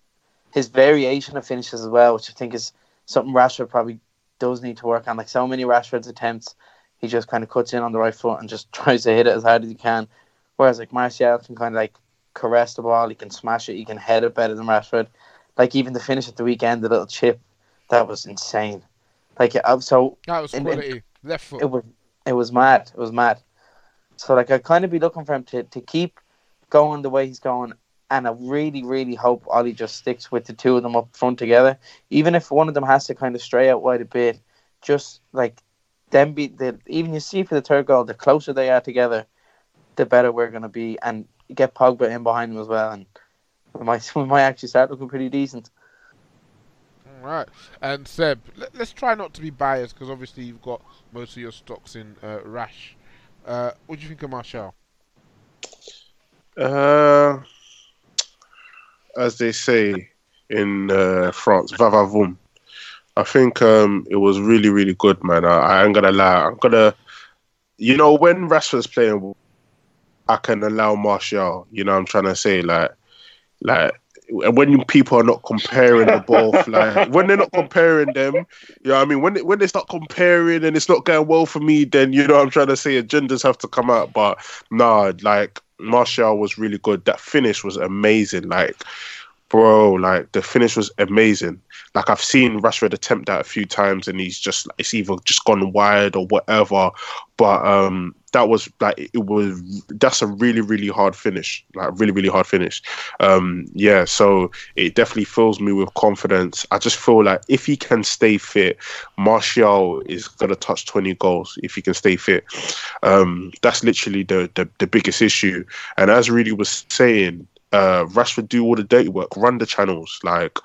his variation of finishes as well, which I think is something Rashford probably does need to work on. Like so many Rashford's attempts, he just kind of cuts in on the right foot and just tries to hit it as hard as he can. Whereas like Martial can kind of like caress the ball, he can smash it, he can head it better than Rashford. Like even the finish at the weekend, the little chip, that was insane. Like so that was quality. It, left foot. It was it was mad. It was mad. So like I'd kind of be looking for him to, to keep going the way he's going, and I really, really hope Ole just sticks with the two of them up front together. Even if one of them has to kind of stray out wide a bit, just like Then be the even you see for the third goal, the closer they are together, the better we're gonna be, and get Pogba in behind them as well, and we might we might actually start looking pretty decent. All right, and Seb, let, let's try not to be biased because obviously you've got most of your stocks in uh, Rash. Uh, what do you think of Martial? Uh, as they say in uh, France, va va voom. I think um, it was really, really good, man. I, I ain't gonna lie. I'm gonna you know, when Rashford's playing, I can allow Martial. You know what I'm trying to say? Like, like when people are not comparing the both, like when they're not comparing them, you know what I mean? When they, when they start comparing and it's not going well for me, then, you know what I'm trying to say? Agendas have to come out. But nah, like Martial was really good. That finish was amazing. Like, bro, like the finish was amazing. Like, I've seen Rashford attempt that a few times and he's just, it's either just gone wide or whatever. But um, that was like, it was, that's a really, really hard finish. Like, really, really hard finish. Um, yeah, so it definitely fills me with confidence. I just feel like if he can stay fit, Martial is going to touch twenty goals if he can stay fit. Um, that's literally the, the, the biggest issue. And as Rudy was saying, Uh, Rashford do all the dirty work, run the channels, like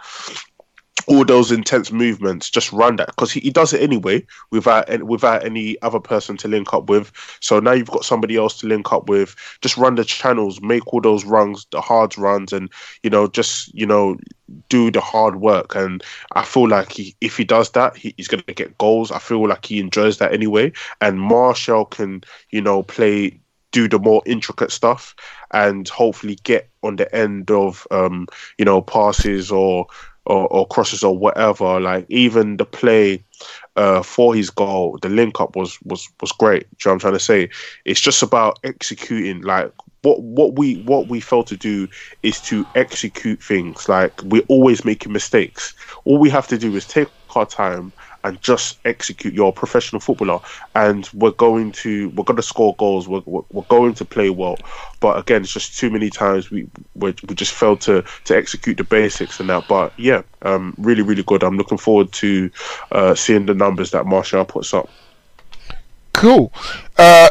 all those intense movements, just run that, because he, he does it anyway without without any other person to link up with. So now you've got somebody else to link up with. Just run the channels, make all those runs, the hard runs, and you know, just you know, do the hard work. And I feel like he, if he does that, he, he's going to get goals. I feel like he enjoys that anyway. And Martial can, you know, play, do the more intricate stuff and hopefully get on the end of, um, you know, passes or, or, or crosses or whatever. Like, even the play uh, for his goal, the link up was, was, was great. Do you know what I'm trying to say? It's just about executing. Like, what, what we, what we fail to do is to execute things. Like, we're always making mistakes. All we have to do is take our time and just execute. You're a professional footballer, and we're going to we're going to score goals. We're, we're we're going to play well, but again, it's just too many times we we we just failed to to execute the basics and that. But yeah, um, really really good. I'm looking forward to uh, seeing the numbers that Martial puts up. Cool. Uh,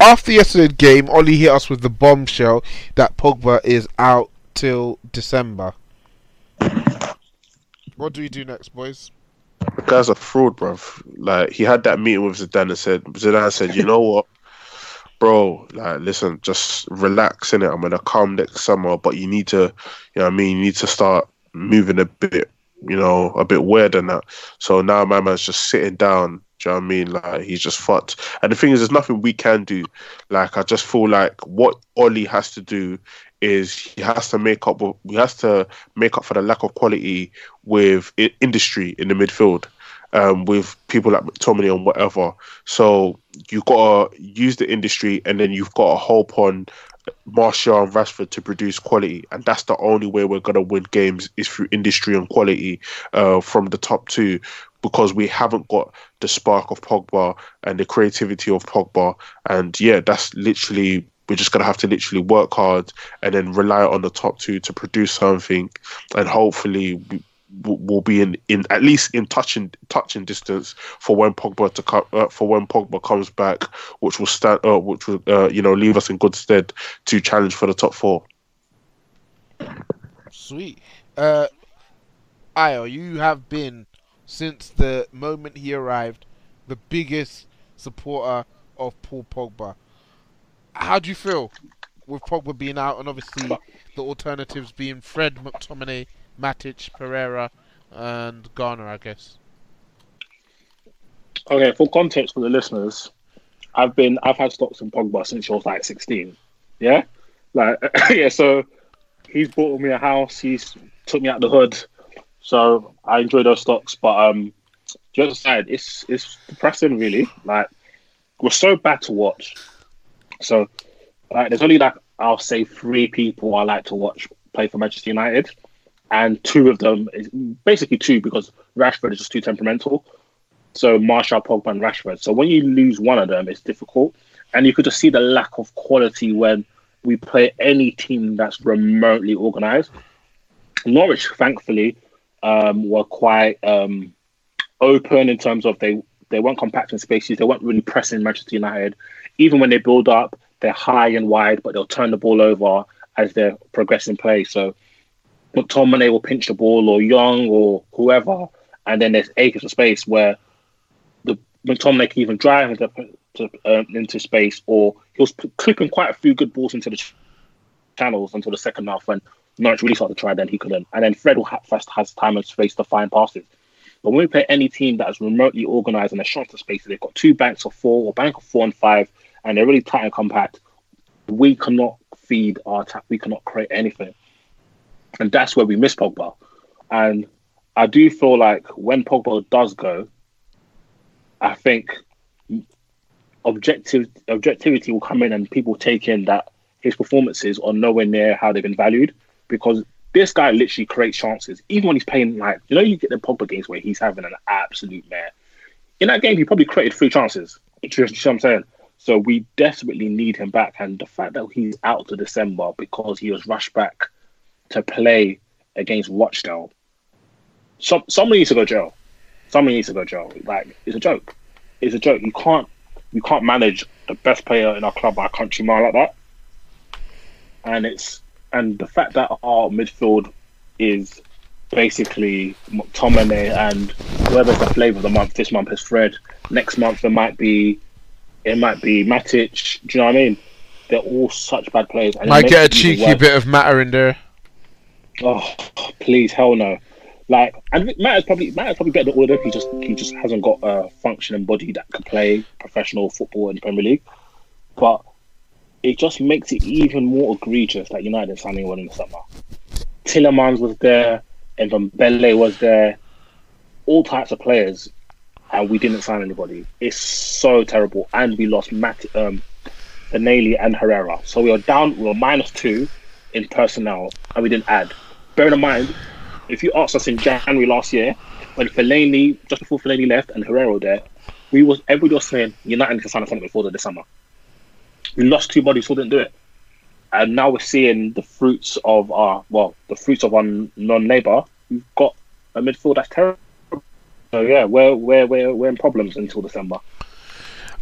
after yesterday's game, Oli hit us with the bombshell that Pogba is out till December. What do we do next, boys? The guy's a fraud, bruv. Like, he had that meeting with Zidane and said, Zidane said, you know what, bro, like, listen, just relax, innit? I'm going to come next summer, but you need to, you know what I mean? You need to start moving a bit, you know, a bit weirder than that. So now my man's just sitting down. Do you know what I mean? Like, he's just fucked. And the thing is, there's nothing we can do. Like, I just feel like what Oli has to do is he has to make up. He has to make up for the lack of quality with industry in the midfield, um, with people like McTominay and whatever. So you've got to use the industry, and then you've got to hope on Martial and Rashford to produce quality, and that's the only way we're gonna win games is through industry and quality uh, from the top two. Because we haven't got the spark of Pogba and the creativity of Pogba. And yeah, that's literally, we're just going to have to literally work hard and then rely on the top two to produce something. And hopefully we'll be in, in at least in touching touching distance for when Pogba to come, uh, for when Pogba comes back, which will stand, uh, which will uh, you know, leave us in good stead to challenge for the top four. Sweet. Uh, Ayo, you have been, since the moment he arrived, the biggest supporter of Paul Pogba. How do you feel with Pogba being out and obviously the alternatives being Fred, McTominay, Matic, Pereira and Garner, I guess? Okay, for context for the listeners, I've been I've had stocks in Pogba since I was like sixteen. Yeah? Like yeah, so he's bought me a house, he's took me out the hood. So I enjoy those stocks, but um, just aside, it's it's depressing, really. Like, we're so bad to watch. So, like, there's only like I'll say three people I like to watch play for Manchester United, and two of them is basically two because Rashford is just too temperamental. So Martial, Pogba, and Rashford. So when you lose one of them, it's difficult, and you could just see the lack of quality when we play any team that's remotely organised. Norwich, thankfully, Um, were quite um, open in terms of they, they weren't compacting spaces. They weren't really pressing Manchester United. Even when they build up, they're high and wide, but they'll turn the ball over as they're progressing play. So McTominay will pinch the ball, or Young, or whoever, and then there's acres of space where the McTominay can even drive into, to, um, into space, or he was clipping quite a few good balls into the ch- channels until the second half when Norwich really started to try, then he couldn't. And then Fred will have, first has time and space to find passes. But when we play any team that is remotely organised and a shot to space, they've got two banks of four, or bank of four and five, and they're really tight and compact, we cannot feed our attack. We cannot create anything. And that's where we miss Pogba. And I do feel like when Pogba does go, I think objective objectivity will come in and people take in that his performances are nowhere near how they've been valued, because this guy literally creates chances. Even when he's playing, like, you know, you get the Pogba games where he's having an absolute mare. In that game, he probably created three chances. Do you know what I'm saying? So we desperately need him back. And the fact that he's out to December because he was rushed back to play against Rochdale, some, somebody needs to go to jail. Somebody needs to go to jail. Like, it's a joke. It's a joke. You can't, you can't manage the best player in our club by a country mile like that. And it's... And the fact that our midfield is basically McTominay and whoever's the flavour of the month. This month is Fred. Next month it might be it might be Matic. Do you know what I mean? They're all such bad players. And might get a cheeky bit of Matter in there. Oh, please, hell no! Like, and Matter's probably Matter's probably better than all of them. He just he just hasn't got a functioning body that could play professional football in the Premier League, but. It just makes it even more egregious that United signing one in the summer. Tillemans was there, and Mbele was there, all types of players, and we didn't sign anybody. It's so terrible, and we lost Matt, um, Benelli and Herrera. So we were down, we were minus two in personnel, and we didn't add. Bear in mind, if you asked us in January last year, when Fellaini, just before Fellaini left and Herrera there, we was everybody was saying United can sign something before the summer. We lost two bodies, so didn't do it, and now we're seeing the fruits of our well, the fruits of our non-labour. We've got a midfield that's terrible. So yeah, we're we're we're we're in problems until December.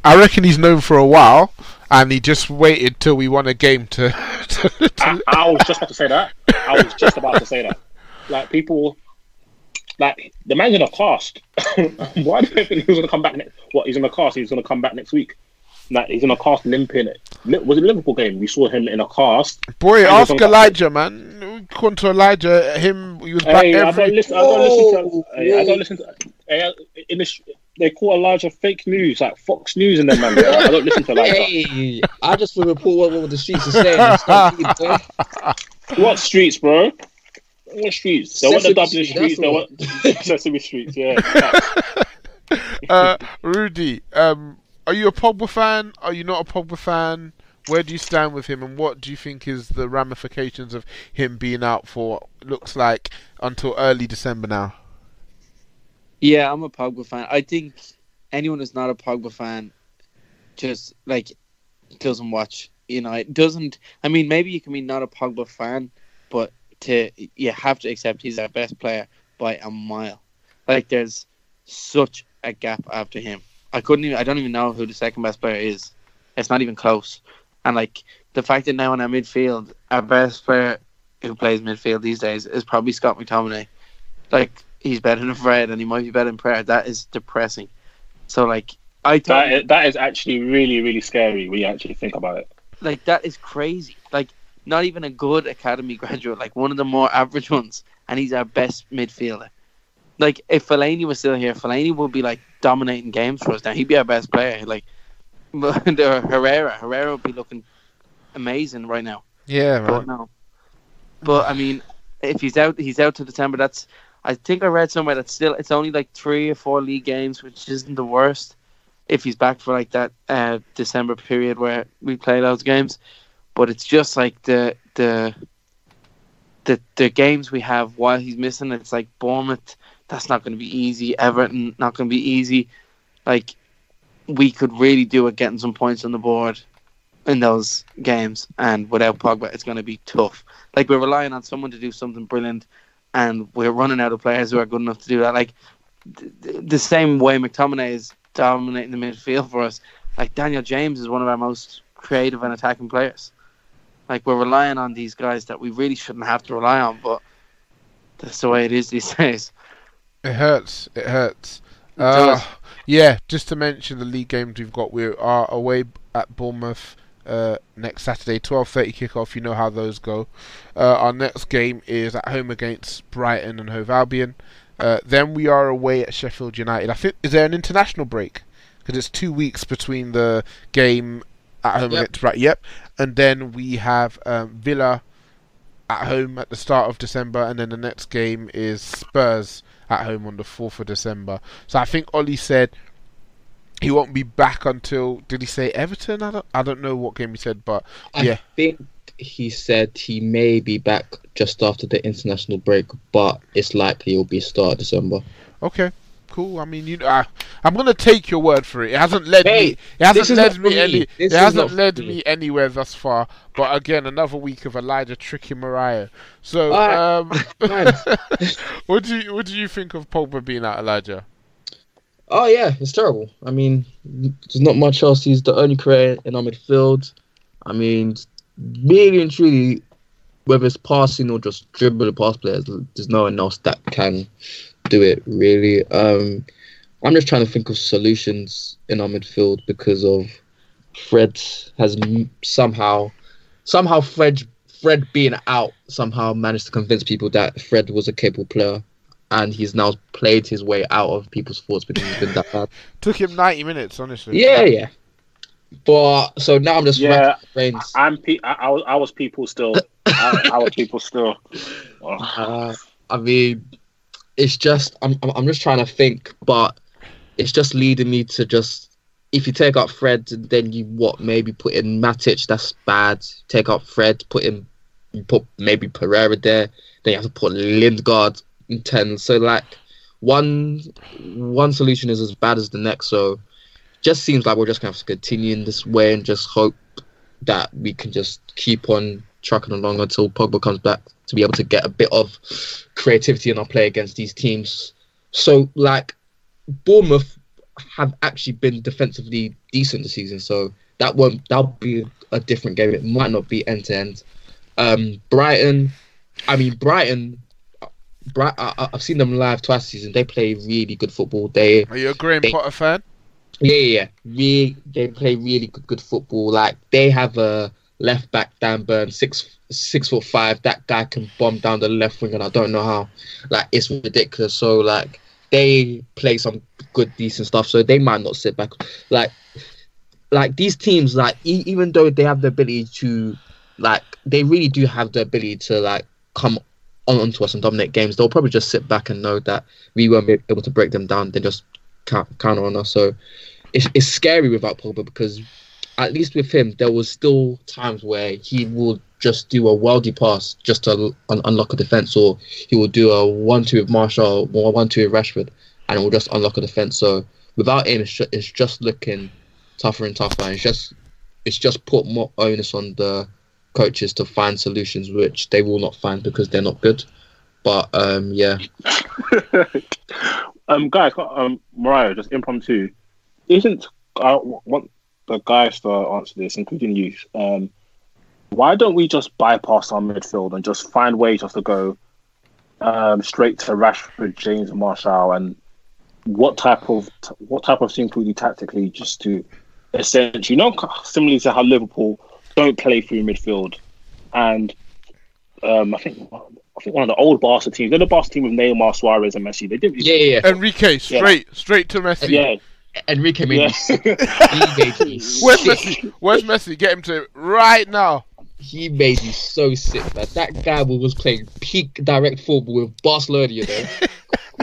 I reckon he's known for a while, and he just waited till we won a game to. to, to... I, I was just about to say that. I was just about to say that. Like people, like the man's in a cast. Why do they think he was going to come back next? What he's in a cast? He's going to come back next week. Like, he's in a cast limping it. Was it a Liverpool game? We saw him in a cast. Boy, ask Elijah, that. man. According to Elijah, him, he was back hey, every... I don't listen, I don't listen to... Hey, I don't listen to hey, in this, they call Elijah fake news, like Fox News and them, man. I don't listen to Elijah. Hey, I just will report what the streets are saying. What streets, bro? What streets? They want the Dublin streets. They want Sesame Streets, yeah. uh, Rudy, um... are you a Pogba fan? Are you not a Pogba fan? Where do you stand with him, and what do you think is the ramifications of him being out for what looks like until early December now? Yeah, I'm a Pogba fan. I think anyone who's not a Pogba fan just, like, doesn't watch. You know, it doesn't... I mean, maybe you can be not a Pogba fan, but to you have to accept he's our best player by a mile. Like, there's such a gap after him. I couldn't even, I don't even know who the second best player is. It's not even close. And, like, the fact that now in our midfield, our best player who plays midfield these days is probably Scott McTominay. Like, he's better than Fred, and he might be better than Pereira. That is depressing. So, like, I thought... That is, that is actually really, really scary when you actually think about it. Like, that is crazy. Like, not even a good academy graduate. Like, one of the more average ones. And he's our best midfielder. Like, if Fellaini was still here, Fellaini would be, like, dominating games for us now. He'd be our best player. Like, Herrera. Herrera would be looking amazing right now. Yeah, right. But, no. but, I mean, if he's out he's out to December, that's... I think I read somewhere that still it's only, like, three or four league games, which isn't the worst if he's back for, like, that uh, December period where we play those games. But it's just, like, the the the, the games we have while he's missing. It's, like, Bournemouth... That's not going to be easy. Everton, not going to be easy. Like, we could really do with getting some points on the board in those games. And without Pogba, it's going to be tough. Like, we're relying on someone to do something brilliant. And we're running out of players who are good enough to do that. Like, th- th- the same way McTominay is dominating the midfield for us. Like, Daniel James is one of our most creative and attacking players. Like, we're relying on these guys that we really shouldn't have to rely on. But that's the way it is these days. It hurts. It hurts. Uh, yeah, just to mention the league games we've got. We are away at Bournemouth uh, next Saturday, twelve thirty kickoff. You know how those go. Uh, our next game is at home against Brighton and Hove Albion. Uh, then we are away at Sheffield United. I think, is there an international break? Because it's two weeks between the game at home yep. against Brighton. Yep. And then we have um, Villa at home at the start of December, and then the next game is Spurs at home on the fourth of December. So I think Ollie said he won't be back until, did he say Everton? I don't, I don't know what game he said, but yeah. I think he said he may be back just after the international break, but it's likely it'll be start of December. Okay, cool. I mean, you know, I, I'm gonna take your word for it. It hasn't led hey, me. It hasn't led me, me. any. This it hasn't led me. me anywhere thus far. But again, another week of Elijah tricking Mariah. So, uh, um, what do you, what do you think of Pogba being out, Elijah? Oh yeah, it's terrible. I mean, there's not much else. He's the only creator in our midfield. I mean, really and truly, whether it's passing or just dribble the past players, there's no one else that can do it, really. Um, I'm just trying to think of solutions in our midfield because of Fred has somehow, somehow Fred, Fred being out somehow managed to convince people that Fred was a capable player, and he's now played his way out of people's thoughts because he's been that bad. Took him ninety minutes, honestly. Yeah, yeah. But so now I'm just yeah. Brains. I'm pe- I, I, I was people still. I, I was people still. Oh. Uh, I mean, it's just I'm I'm just trying to think, but it's just leading me to just if you take out Fred, then you what maybe put in Matic. That's bad. Take out Fred, put in you put maybe Pereira there. Then you have to put Lingard in ten. So like one one solution is as bad as the next. So. Just seems like we're just going to have to continue in this way and just hope that we can just keep on trucking along until Pogba comes back to be able to get a bit of creativity in our play against these teams. So, like, Bournemouth have actually been defensively decent this season, so that won't that'll be a different game. It might not be end-to-end. Um, Brighton, I mean, Brighton... Bright, I, I've seen them live twice this season. They play really good football. They Are you a Graham they, Potter fan? Yeah, yeah, yeah. Really, they play really good, good football. Like they have a left back, Dan Burn, six six foot five. That guy can bomb down the left wing, and I don't know how. Like it's ridiculous. So like they play some good, decent stuff. So they might not sit back. Like, like these teams, like e- even though they have the ability to, like they really do have the ability to like come on onto us and dominate games. They'll probably just sit back and know that we won't be able to break them down. They just counter on us. So it's, it's scary without Pogba because at least with him there was still times where he will just do a worldy pass just to un- unlock a defence, or he will do a one two with Martial or one two with Rashford and it will just unlock a defence. So without him it's, ju- it's just looking tougher and tougher. It's just it's just put more onus on the coaches to find solutions which they will not find because they're not good. But um, yeah. Um, guys, um, Mariah, just impromptu. Isn't I want the guys to answer this, including you? Um, why don't we just bypass our midfield and just find ways just to go um, straight to Rashford, James, Martial, and what type of what type of thing could we do tactically just to essentially, you know, similarly to how Liverpool don't play through midfield, and um, I think. I think one of the old Barca teams. They're the Barca team with Neymar, Suarez, and Messi. They did. Yeah, yeah, yeah. Enrique, straight, yeah. straight to Messi. Yeah, Enrique made yeah. sick. Where's Messi? Where's Messi? Get him to it right now. He made me so sick, man. That guy was playing peak direct football with Barcelona, you know.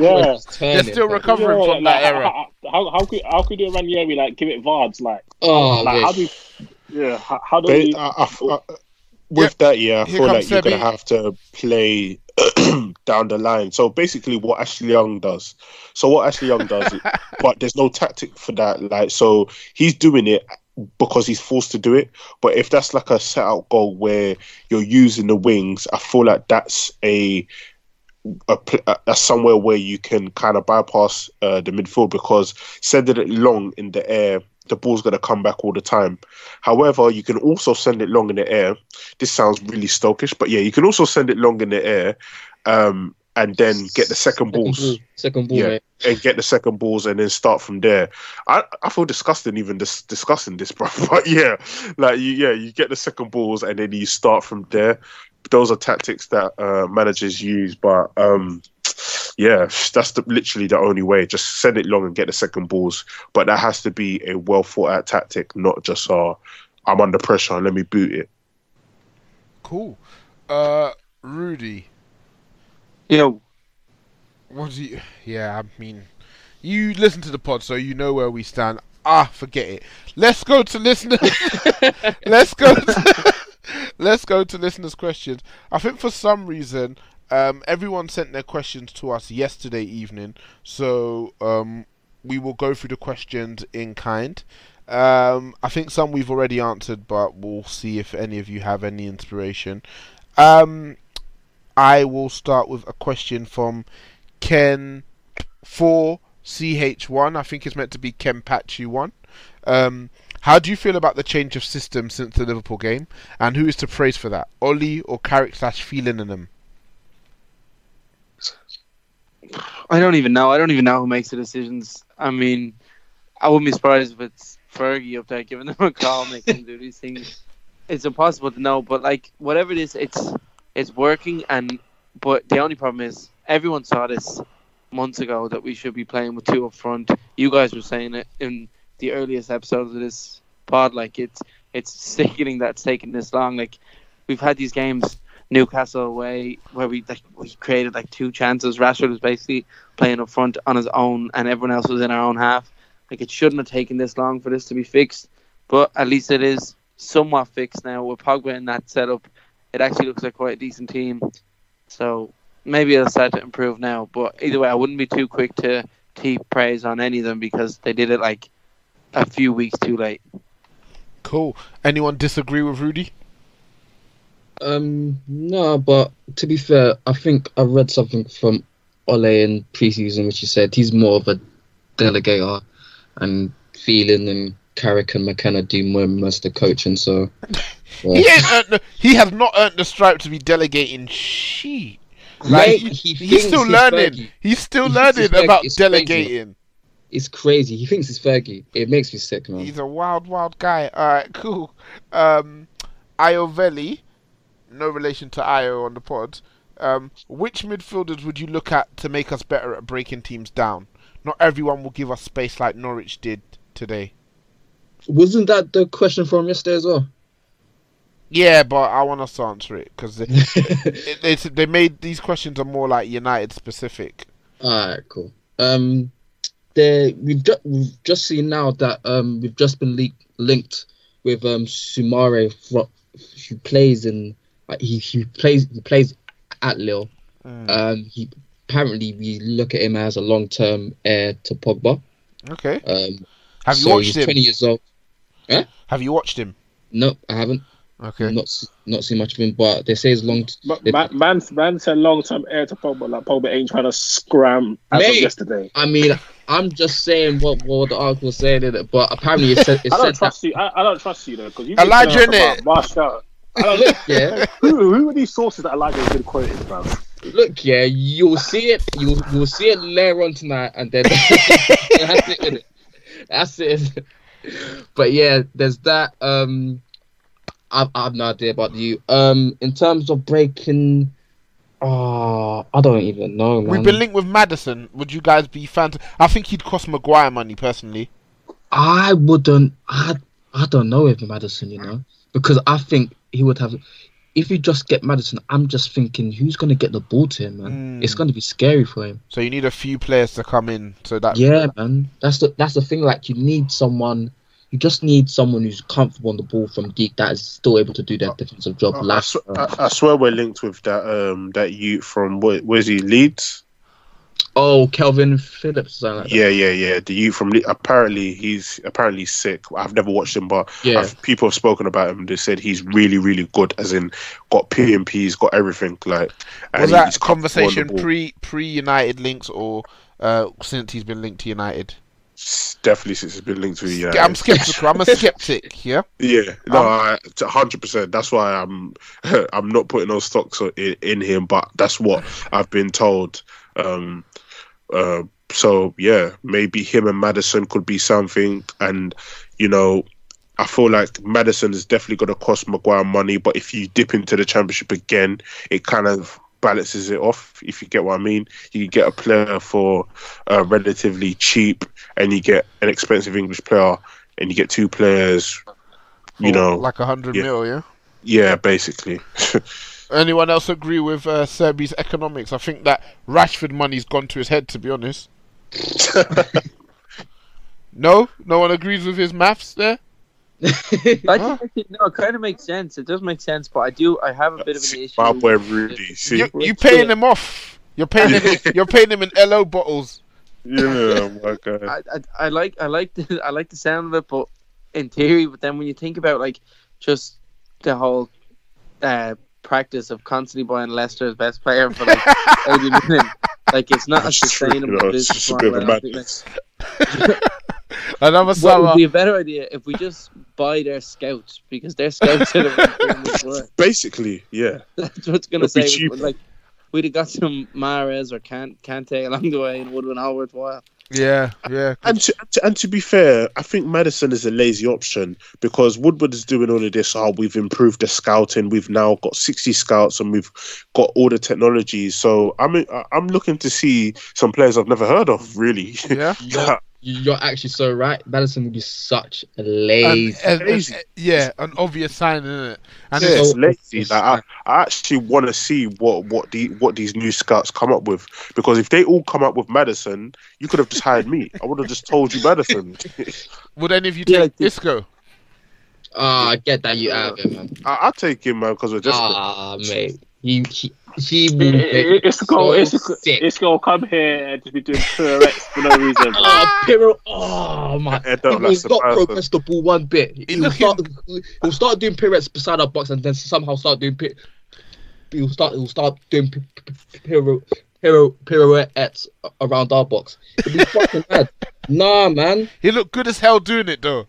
Yeah, they're still recovering yeah, from like, that era. How how could how could you Ranieri like give it Vards like? Oh, like, how do? Yeah, how, how do? They, we, I, I, I, With yep. that, yeah, I Here feel like you're going to have to play down the line. So basically what Ashley Young does. So what Ashley Young does, it, but there's no tactic for that. Like, so he's doing it because he's forced to do it. But if that's like a set-out goal where you're using the wings, I feel like that's a... A, a somewhere where you can kind of bypass uh, the midfield because sending it long in the air, the ball's going to come back all the time. However, you can also send it long in the air. This sounds really Stokish, but yeah, you can also send it long in the air um, and then get the second, second balls. Ball. Second ball, yeah, mate. And get the second balls and then start from there. I, I feel disgusting even dis- discussing this, bro. But yeah, like you, yeah, you get the second balls and then you start from there. Those are tactics that uh, managers use, but um, Yeah, that's the, literally the only way. Just send it long and get the second balls. But that has to be a well-thought-out tactic, not just, uh, I'm under pressure and let me boot it. Cool. Uh, Rudy. Yo. What do you... Yeah, I mean... You listen to the pod, so you know where we stand. Ah, forget it. Let's go to listeners. Let's go to... Let's go to listeners' questions. I think for some reason... Um, everyone sent their questions to us yesterday evening, so um, we will go through the questions in kind. Um, I think some we've already answered, but we'll see if any of you have any inspiration. Um, I will start with a question from Ken four C H one. I think it's meant to be Kenpachi one. Um, how do you feel about the change of system since the Liverpool game, and who is to praise for that? Oli or Carrick slash Fielinenum? I don't even know. I don't even know who makes the decisions. I mean, I wouldn't be surprised if it's Fergie up there giving them a call, making them do these things. It's impossible to know, but like whatever it is, it's it's working. And but the only problem is everyone saw this months ago that we should be playing with two up front. You guys were saying it in the earliest episodes of this pod. Like it's it's sickening that it's taken this long. Like we've had these games. Newcastle away, where we like we created like two chances. Rashford was basically playing up front on his own, and everyone else was in our own half. Like it shouldn't have taken this long for this to be fixed, but at least it is somewhat fixed now. With Pogba in that setup, it actually looks like quite a decent team. So maybe it'll start to improve now. But either way, I wouldn't be too quick to heap praise on any of them because they did it like a few weeks too late. Cool. Anyone disagree with Rudy? Um, no, but to be fair, I think I read something from Ole in pre-season which he said he's more of a delegator and Feeling and Carrick and McKenna do more most of the coaching, so... Yeah. he, ain't earned the, he has not earned the stripe to be delegating shit. Like, right, he, he he's, still he's, he's still learning. He's still learning about it's delegating. Crazy. It's crazy. He thinks it's Fergie. It makes me sick, man. He's a wild, wild guy. Alright, cool. Um, Iovelli... No relation to Io on the pod. Um, which midfielders would you look at to make us better at breaking teams down? Not everyone will give us space like Norwich did today. Wasn't that the question from yesterday as well? Yeah, but I want us to answer it because they, they, they they made these questions are more like United specific. Alright, cool. Um, they we've ju- we've just seen now that um we've just been le- linked with um Soumare who plays in. Like he he plays he plays at Lille. Mm. Um, he apparently we look at him as a long term heir to Pogba. Okay. Um, Have you so watched he's him? Twenty years old. Eh? Have you watched him? No, I haven't. Okay. Not not seen much of him, but they say he's long. T- man, man, man said long term heir to Pogba. Like Pogba ain't trying to scram as Mate, of yesterday. I mean, I'm just saying what, what the article was saying in it, but apparently it said. It I don't said trust that. you. I, I don't trust you though because you Elijah in it. Martial. Look, yeah. Who, who are these sources that Elijah has been quoted, bro? Look, yeah, you'll see it. You'll you'll see it later on tonight, and then that's it. Innit? That's it. But yeah, there's that. Um, I've I've no idea about you. Um, in terms of breaking, oh, I don't even know, man. We've been linked with Maddison. Would you guys be fans? I think he'd cost Maguire money personally. I wouldn't. I I don't know if Maddison, you know, because I think. He would have, if you just get Maddison. I'm just thinking, who's going to get the ball to him, man? Mm. It's going to be scary for him. So you need a few players to come in, so that yeah, man. That's the that's the thing. Like you need someone, you just need someone who's comfortable on the ball from deep that is still able to do their defensive job. Uh, last, I, sw- I, I swear we're linked with that um that youth from where, where's he Leeds? Oh, Kelvin Phillips. Like yeah, that. yeah, yeah. The youth from Le- apparently he's apparently sick. I've never watched him, but yeah. I've, people have spoken about him. They said he's really, really good. As in, got P M Ps, got everything. Like, and was that conversation pre pre United links or uh, since he's been linked to United? Definitely since he's been linked to United. I'm skeptical. I'm a skeptic. Yeah. Yeah. No, um, one hundred percent. That's why I'm I'm not putting those stocks in, in him. But that's what I've been told. Um. Uh, so yeah, maybe him and Maddison could be something, and you know, I feel like Maddison is definitely going to cost Maguire money. But if you dip into the Championship again, it kind of balances it off, if you get what I mean. You get a player for uh, relatively cheap, and you get an expensive English player, and you get two players, you oh, know, like a hundred yeah. mil, yeah. Yeah, basically. Anyone else agree with uh, Serbi's economics? I think that Rashford money's gone to his head, to be honest. No, no one agrees with his maths there. I huh? think, no, it kind of makes sense. It does make sense, but I do. I have a bit of an issue. My boy Rudy, see, you, you paying him off. You're paying him. You're paying him in L O bottles. Yeah, my God. I, I, I like, I like the, I like the sound of it, but in theory. But then when you think about like just the whole uh, practice of constantly buying Leicester's best player for like eighty million, like it's not That's a sustainable true, business model. Another summer. Well, it would be a better idea if we just buy their scouts, because their scouts are doing this work. Basically, yeah. That's what's going to say. Like, we'd have got some Mahrez or Kante along the way, and would have been all worthwhile. Yeah, yeah. And to, and to and to be fair, I think Maddison is a lazy option, because Woodward is doing all of this. Oh, we've improved the scouting. We've now got sixty scouts, and we've got all the technology. So I'm I'm looking to see some players I've never heard of, really. Yeah. that, You're actually so right. Madison would be such a lazy, and, and, and, yeah, an obvious sign, isn't it? And yeah, it's so lazy. Like, I, I actually want to see what what the what these new scouts come up with, because if they all come up with Madison, you could have just hired me. I would have just told you Madison. Would any of you take yeah, Isco? Oh, I get that you have him, man. I, I'll take him, man, because we're just. Ah, oh, mate, he. he... He it's go, so it's, sick. it's go, come here and just be doing pirouettes for no reason. Oh, pirouette! Oh my! He's not progressed the ball one bit. He'll start, he'll start doing pirouettes beside our box, and then somehow start doing pir. He'll start. He'll start doing pirou pirou pirouettes around our box. It'll be fucking mad. Nah, man. He looked good as hell doing it though.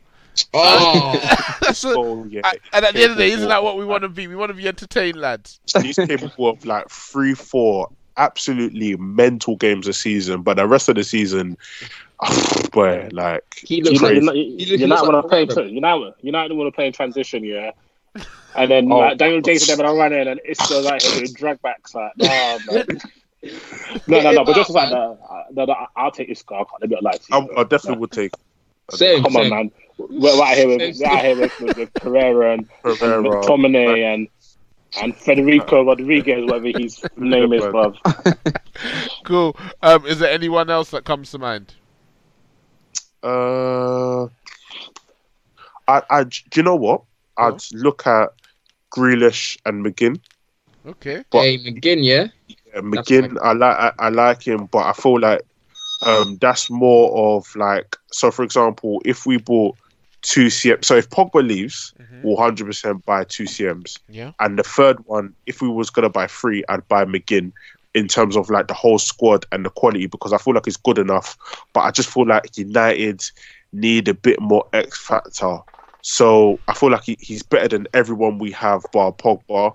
Oh, that's a, oh yeah. I, and at capable the end of the day, isn't that what we want to be? We want to be entertained, lads. He's capable of like three, four absolutely mental games a season, but the rest of the season, oh, boy, like he looks crazy. Like you not want to play. You know, you not want to play in transition, yeah. And then oh, like, Daniel James and them are running, and it's still like doing drag backs, like nah, man. no, no, no. But just like no, no, no, I'll take this guy. I can't lie to you. I, I definitely no. would take. Same, Come same. on, man. We're right here with right here with, with, with Pereira and, Pereira, and McTominay and and Federico Rodriguez, whatever his name is, bruv. Cool. Um, is there anyone else that comes to mind? Uh, I, I, do you know what? I'd oh. look at Grealish and McGinn. Okay. But, hey, McGinn, yeah. yeah McGinn, I like I, I like him, but I feel like. Um, that's more of like, so for example, if we bought two C Ms, so if Pogba leaves, mm-hmm. we'll one hundred percent buy two C Ms. Yeah. And the third one, if we was going to buy three, I'd buy McGinn in terms of like the whole squad and the quality, because I feel like it's good enough. But I just feel like United need a bit more X factor. So I feel like he, he's better than everyone we have bar Pogba.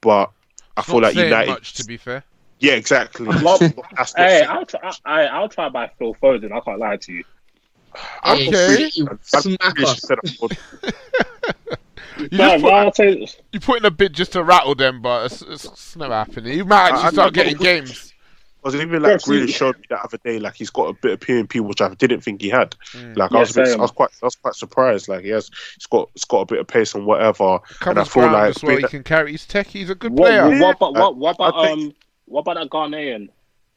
But I it's feel like United... much, to be fair. Yeah, exactly. Hey, I'll try. I, I'll try by Phil Foden. I can't lie to you. Okay. You put in a bid just to rattle them, but it's, it's, it's never happening. You might actually I, start I, getting I, games. Because even like really showed me that other day, like he's got a bit of P M P, which I didn't think he had. Mm. Like yeah, I, was bit, I was quite, I was quite surprised. Like he has, he's got, he's got a bit of pace and whatever. And I feel like as well, he can carry his tech. He's a good what, player. What about what, what about um? What about that Ghanaian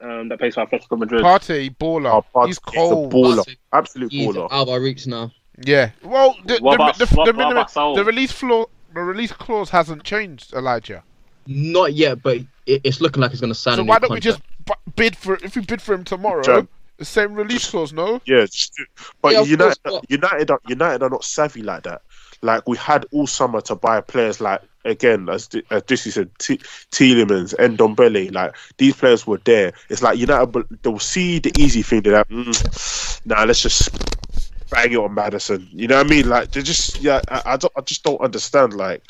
um, that plays for Atletico Madrid? Partey, baller. Oh, Partey. He's cold. He's a baller. Partey. Absolute He's baller. Out of our reach now. Yeah. Well, the, what the, about, the, what, the, what minimum, the release floor, the release clause hasn't changed, Elijah. Not yet, but it, it's looking like it's going to sign. So why don't contract. we just bid for if we bid for him tomorrow? Sure. The same release clause, no? Yeah, but yeah, United, course, United, are, United are not savvy like that. Like we had all summer to buy players like. Again, as as Disu said, T- Tielemans and Ndombele, like these players were there. It's like United, they'll see the easy thing. They're like, mm, nah, let's just bang it on Madison. You know what I mean? Like they just, yeah, I, I don't, I just don't understand. Like,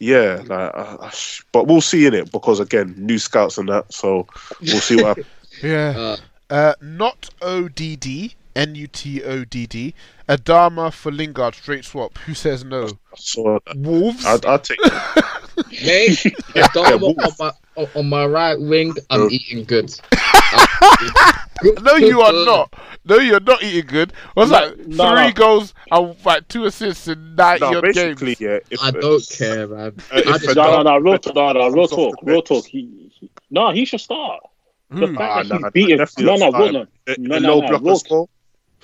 yeah, like, uh, but we'll see in it because again, new scouts and that. So we'll see what happens. Yeah, uh, uh, not O D D. N U T O D D Adama for Lingard straight swap. Who says no? I saw that. Wolves. I'll take it. Mate, Adama yeah, on my on my right wing, I'm eating good. good. No, you are not. No, you're not eating good. What's no, that? No, Three no. goals and like two assists in nine no, your games. Yeah, I don't care, man. Uh, I just, no, no, no, real talk. No, no, real talk. Real talk. He, he, no, he should start. The mm. fact nah, that he's nah, beating. No, no, no, no, no, no, no, no,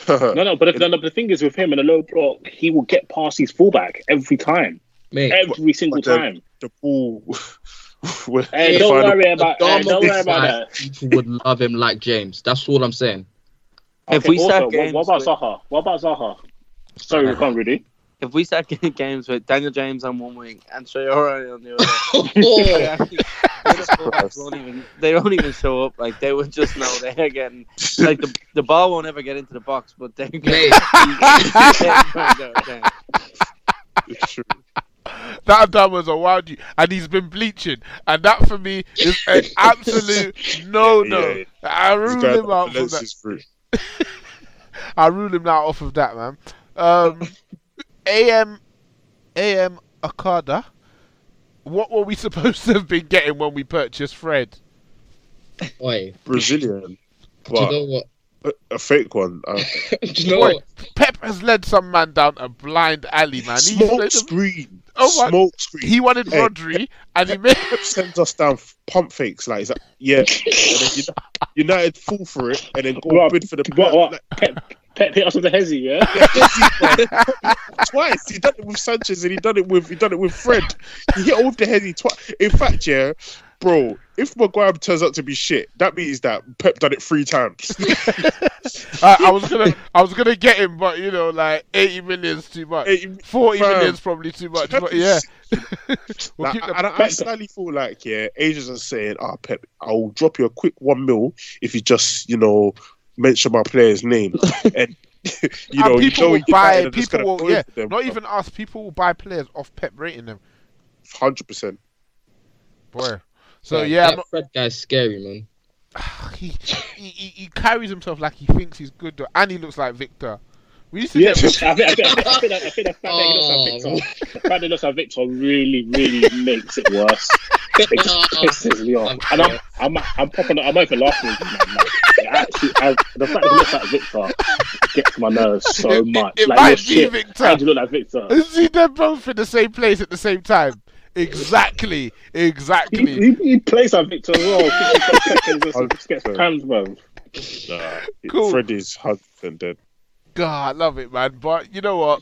no. no, no, but if, no, but the thing is with him in a low block, he will get past his fullback every time, Mate, every single the, time. The ball. Hey, don't worry about. Hey, don't worry about that. People would love him like James. That's all I'm saying. Okay, if we also, start games, what about with... Zaha? What about Zaha? Sorry, we can't really. If we start getting games with Daniel James on one wing and Traore on the other, oh, they, even, they don't even show up. Like they would just know they're getting like the the ball won't ever get into the box, but they get. It's true. That that was a wild, and he's been bleaching, and that for me is an absolute no no. Yeah, yeah, yeah. I rule him out from that. I rule him out off of that, man. Um. A M A M Akada, what were we supposed to have been getting when we purchased Fred? Oi. Brazilian. What? Do you know what? A, a fake one. Uh, Do you know Oi. what? Pep has led some man down a blind alley, man. Smoke he screen. A... Oh, Smoke my... screen. He wanted hey, Rodri, and he made... Pep sends us down pump fakes. Like, he's like, yeah. United, United fall for it, and then go well, bid for the... What, what? Like, Pep... Pep hit us with the hezzy, yeah. yeah twice he done it with Sanchez and he done it with he done it with Fred. He hit all with the hezzy twice. In fact, yeah, bro. If Maguire turns out to be shit, that means that Pep done it three times. I, I was gonna, I was gonna get him, but you know, like eighty million's too much. eighty, Forty fam. million's probably too much. Pep but yeah, we'll like, I, I, I slightly feel like yeah, agents are saying, "Ah, oh, Pep, I'll drop you a quick one mil if you just, you know." Mention my player's name, and you know, and people you know will buy. People will, yeah, them, not bro. even us. People will buy players off Pep rating them. Hundred percent, boy. So yeah, yeah that I'm not... Fred guy's scary, man. he, he he carries himself like he thinks he's good, though, and he looks like Victor. We used to yeah, get... I think I think the fact that he looks like Victor, the fact that he looks like Victor really, really makes it worse. It pisses me off, and I'm I'm I'm popping. I'm over laughing. Actually, I, the fact that he looks like Victor gets my nerves so it, much. It, it like, might be shit. Victor. How do you look like Victor? See, they're both in the same place at the same time. Exactly, exactly. He, he, he plays like Victor as well. Just gets crammed, man. Nah, cool. Freddie's husband dead. God, I love it, man. But you know what?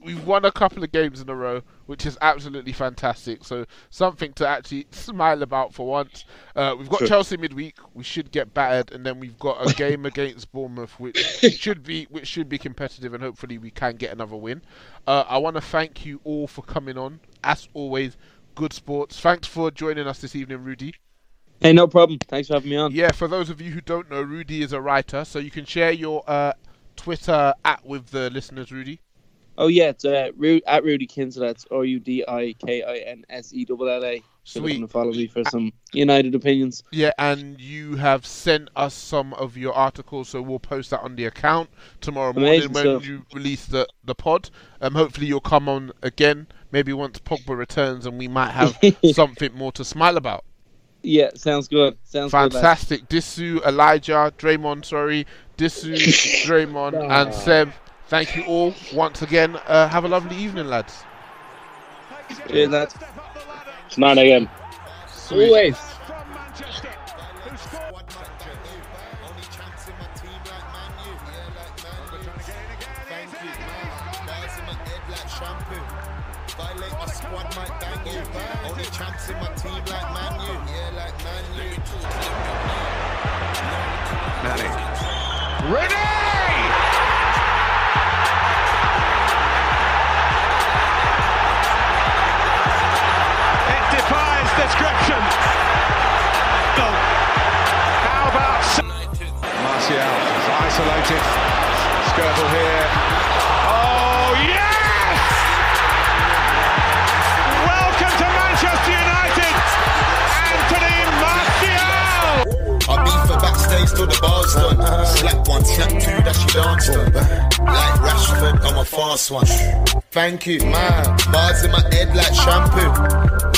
We've won a couple of games in a row, which is absolutely fantastic. So something to actually smile about for once. Uh, we've got sure. Chelsea midweek. We should get battered, and then we've got a game against Bournemouth, which should be which should be competitive, and hopefully we can get another win. Uh, I want to thank you all for coming on. As always, good sports. Thanks for joining us this evening, Rudy. Hey, no problem. Thanks for having me on. Yeah, for those of you who don't know, Rudy is a writer, so you can share your uh, Twitter at with the listeners, Rudy. Oh, yeah, it's uh, at Rudy Kinsley. That's R U D I K I N S E L L A. Sweet. So follow me for some United opinions. Yeah, and you have sent us some of your articles, so we'll post that on the account tomorrow morning when you release the, the pod. Um, hopefully you'll come on again, maybe once Pogba returns, and we might have something more to smile about. Yeah, sounds good. Sounds fantastic. Good, Disu, Elijah, Draymond, sorry. Disu, Draymond, oh. and Seb. Thank you all once again. Uh, have a lovely evening, lads. Cheers, lads. It's nine a.m. Always. Ready? Description. Oh. How about Martial is isolated. Skirtle here. Oh yes! Welcome to Manchester United. Anthony Martial. I beat for backstage till the bar's done. Slap once, snap two that she danced on. Like Rashford, I'm a fast one. Thank you, man. Bars in my head like shampoo.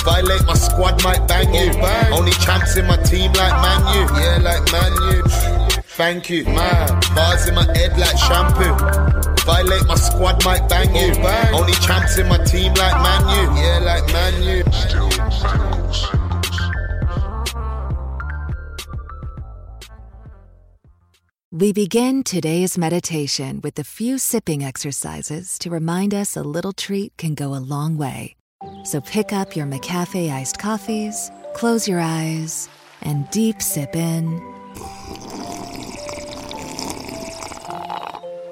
Violate my squad, might bang you. Only champs in my team like Man U. Yeah, like Man U. Thank you, man. Bars in my head like shampoo. Violate my squad, might bang you. Oh, bang. Only champs in my team like Man U. Yeah, like Man U. Still Bangles. We begin today's meditation with a few sipping exercises to remind us a little treat can go a long way. So pick up your McCafe iced coffees, close your eyes, and deep sip in.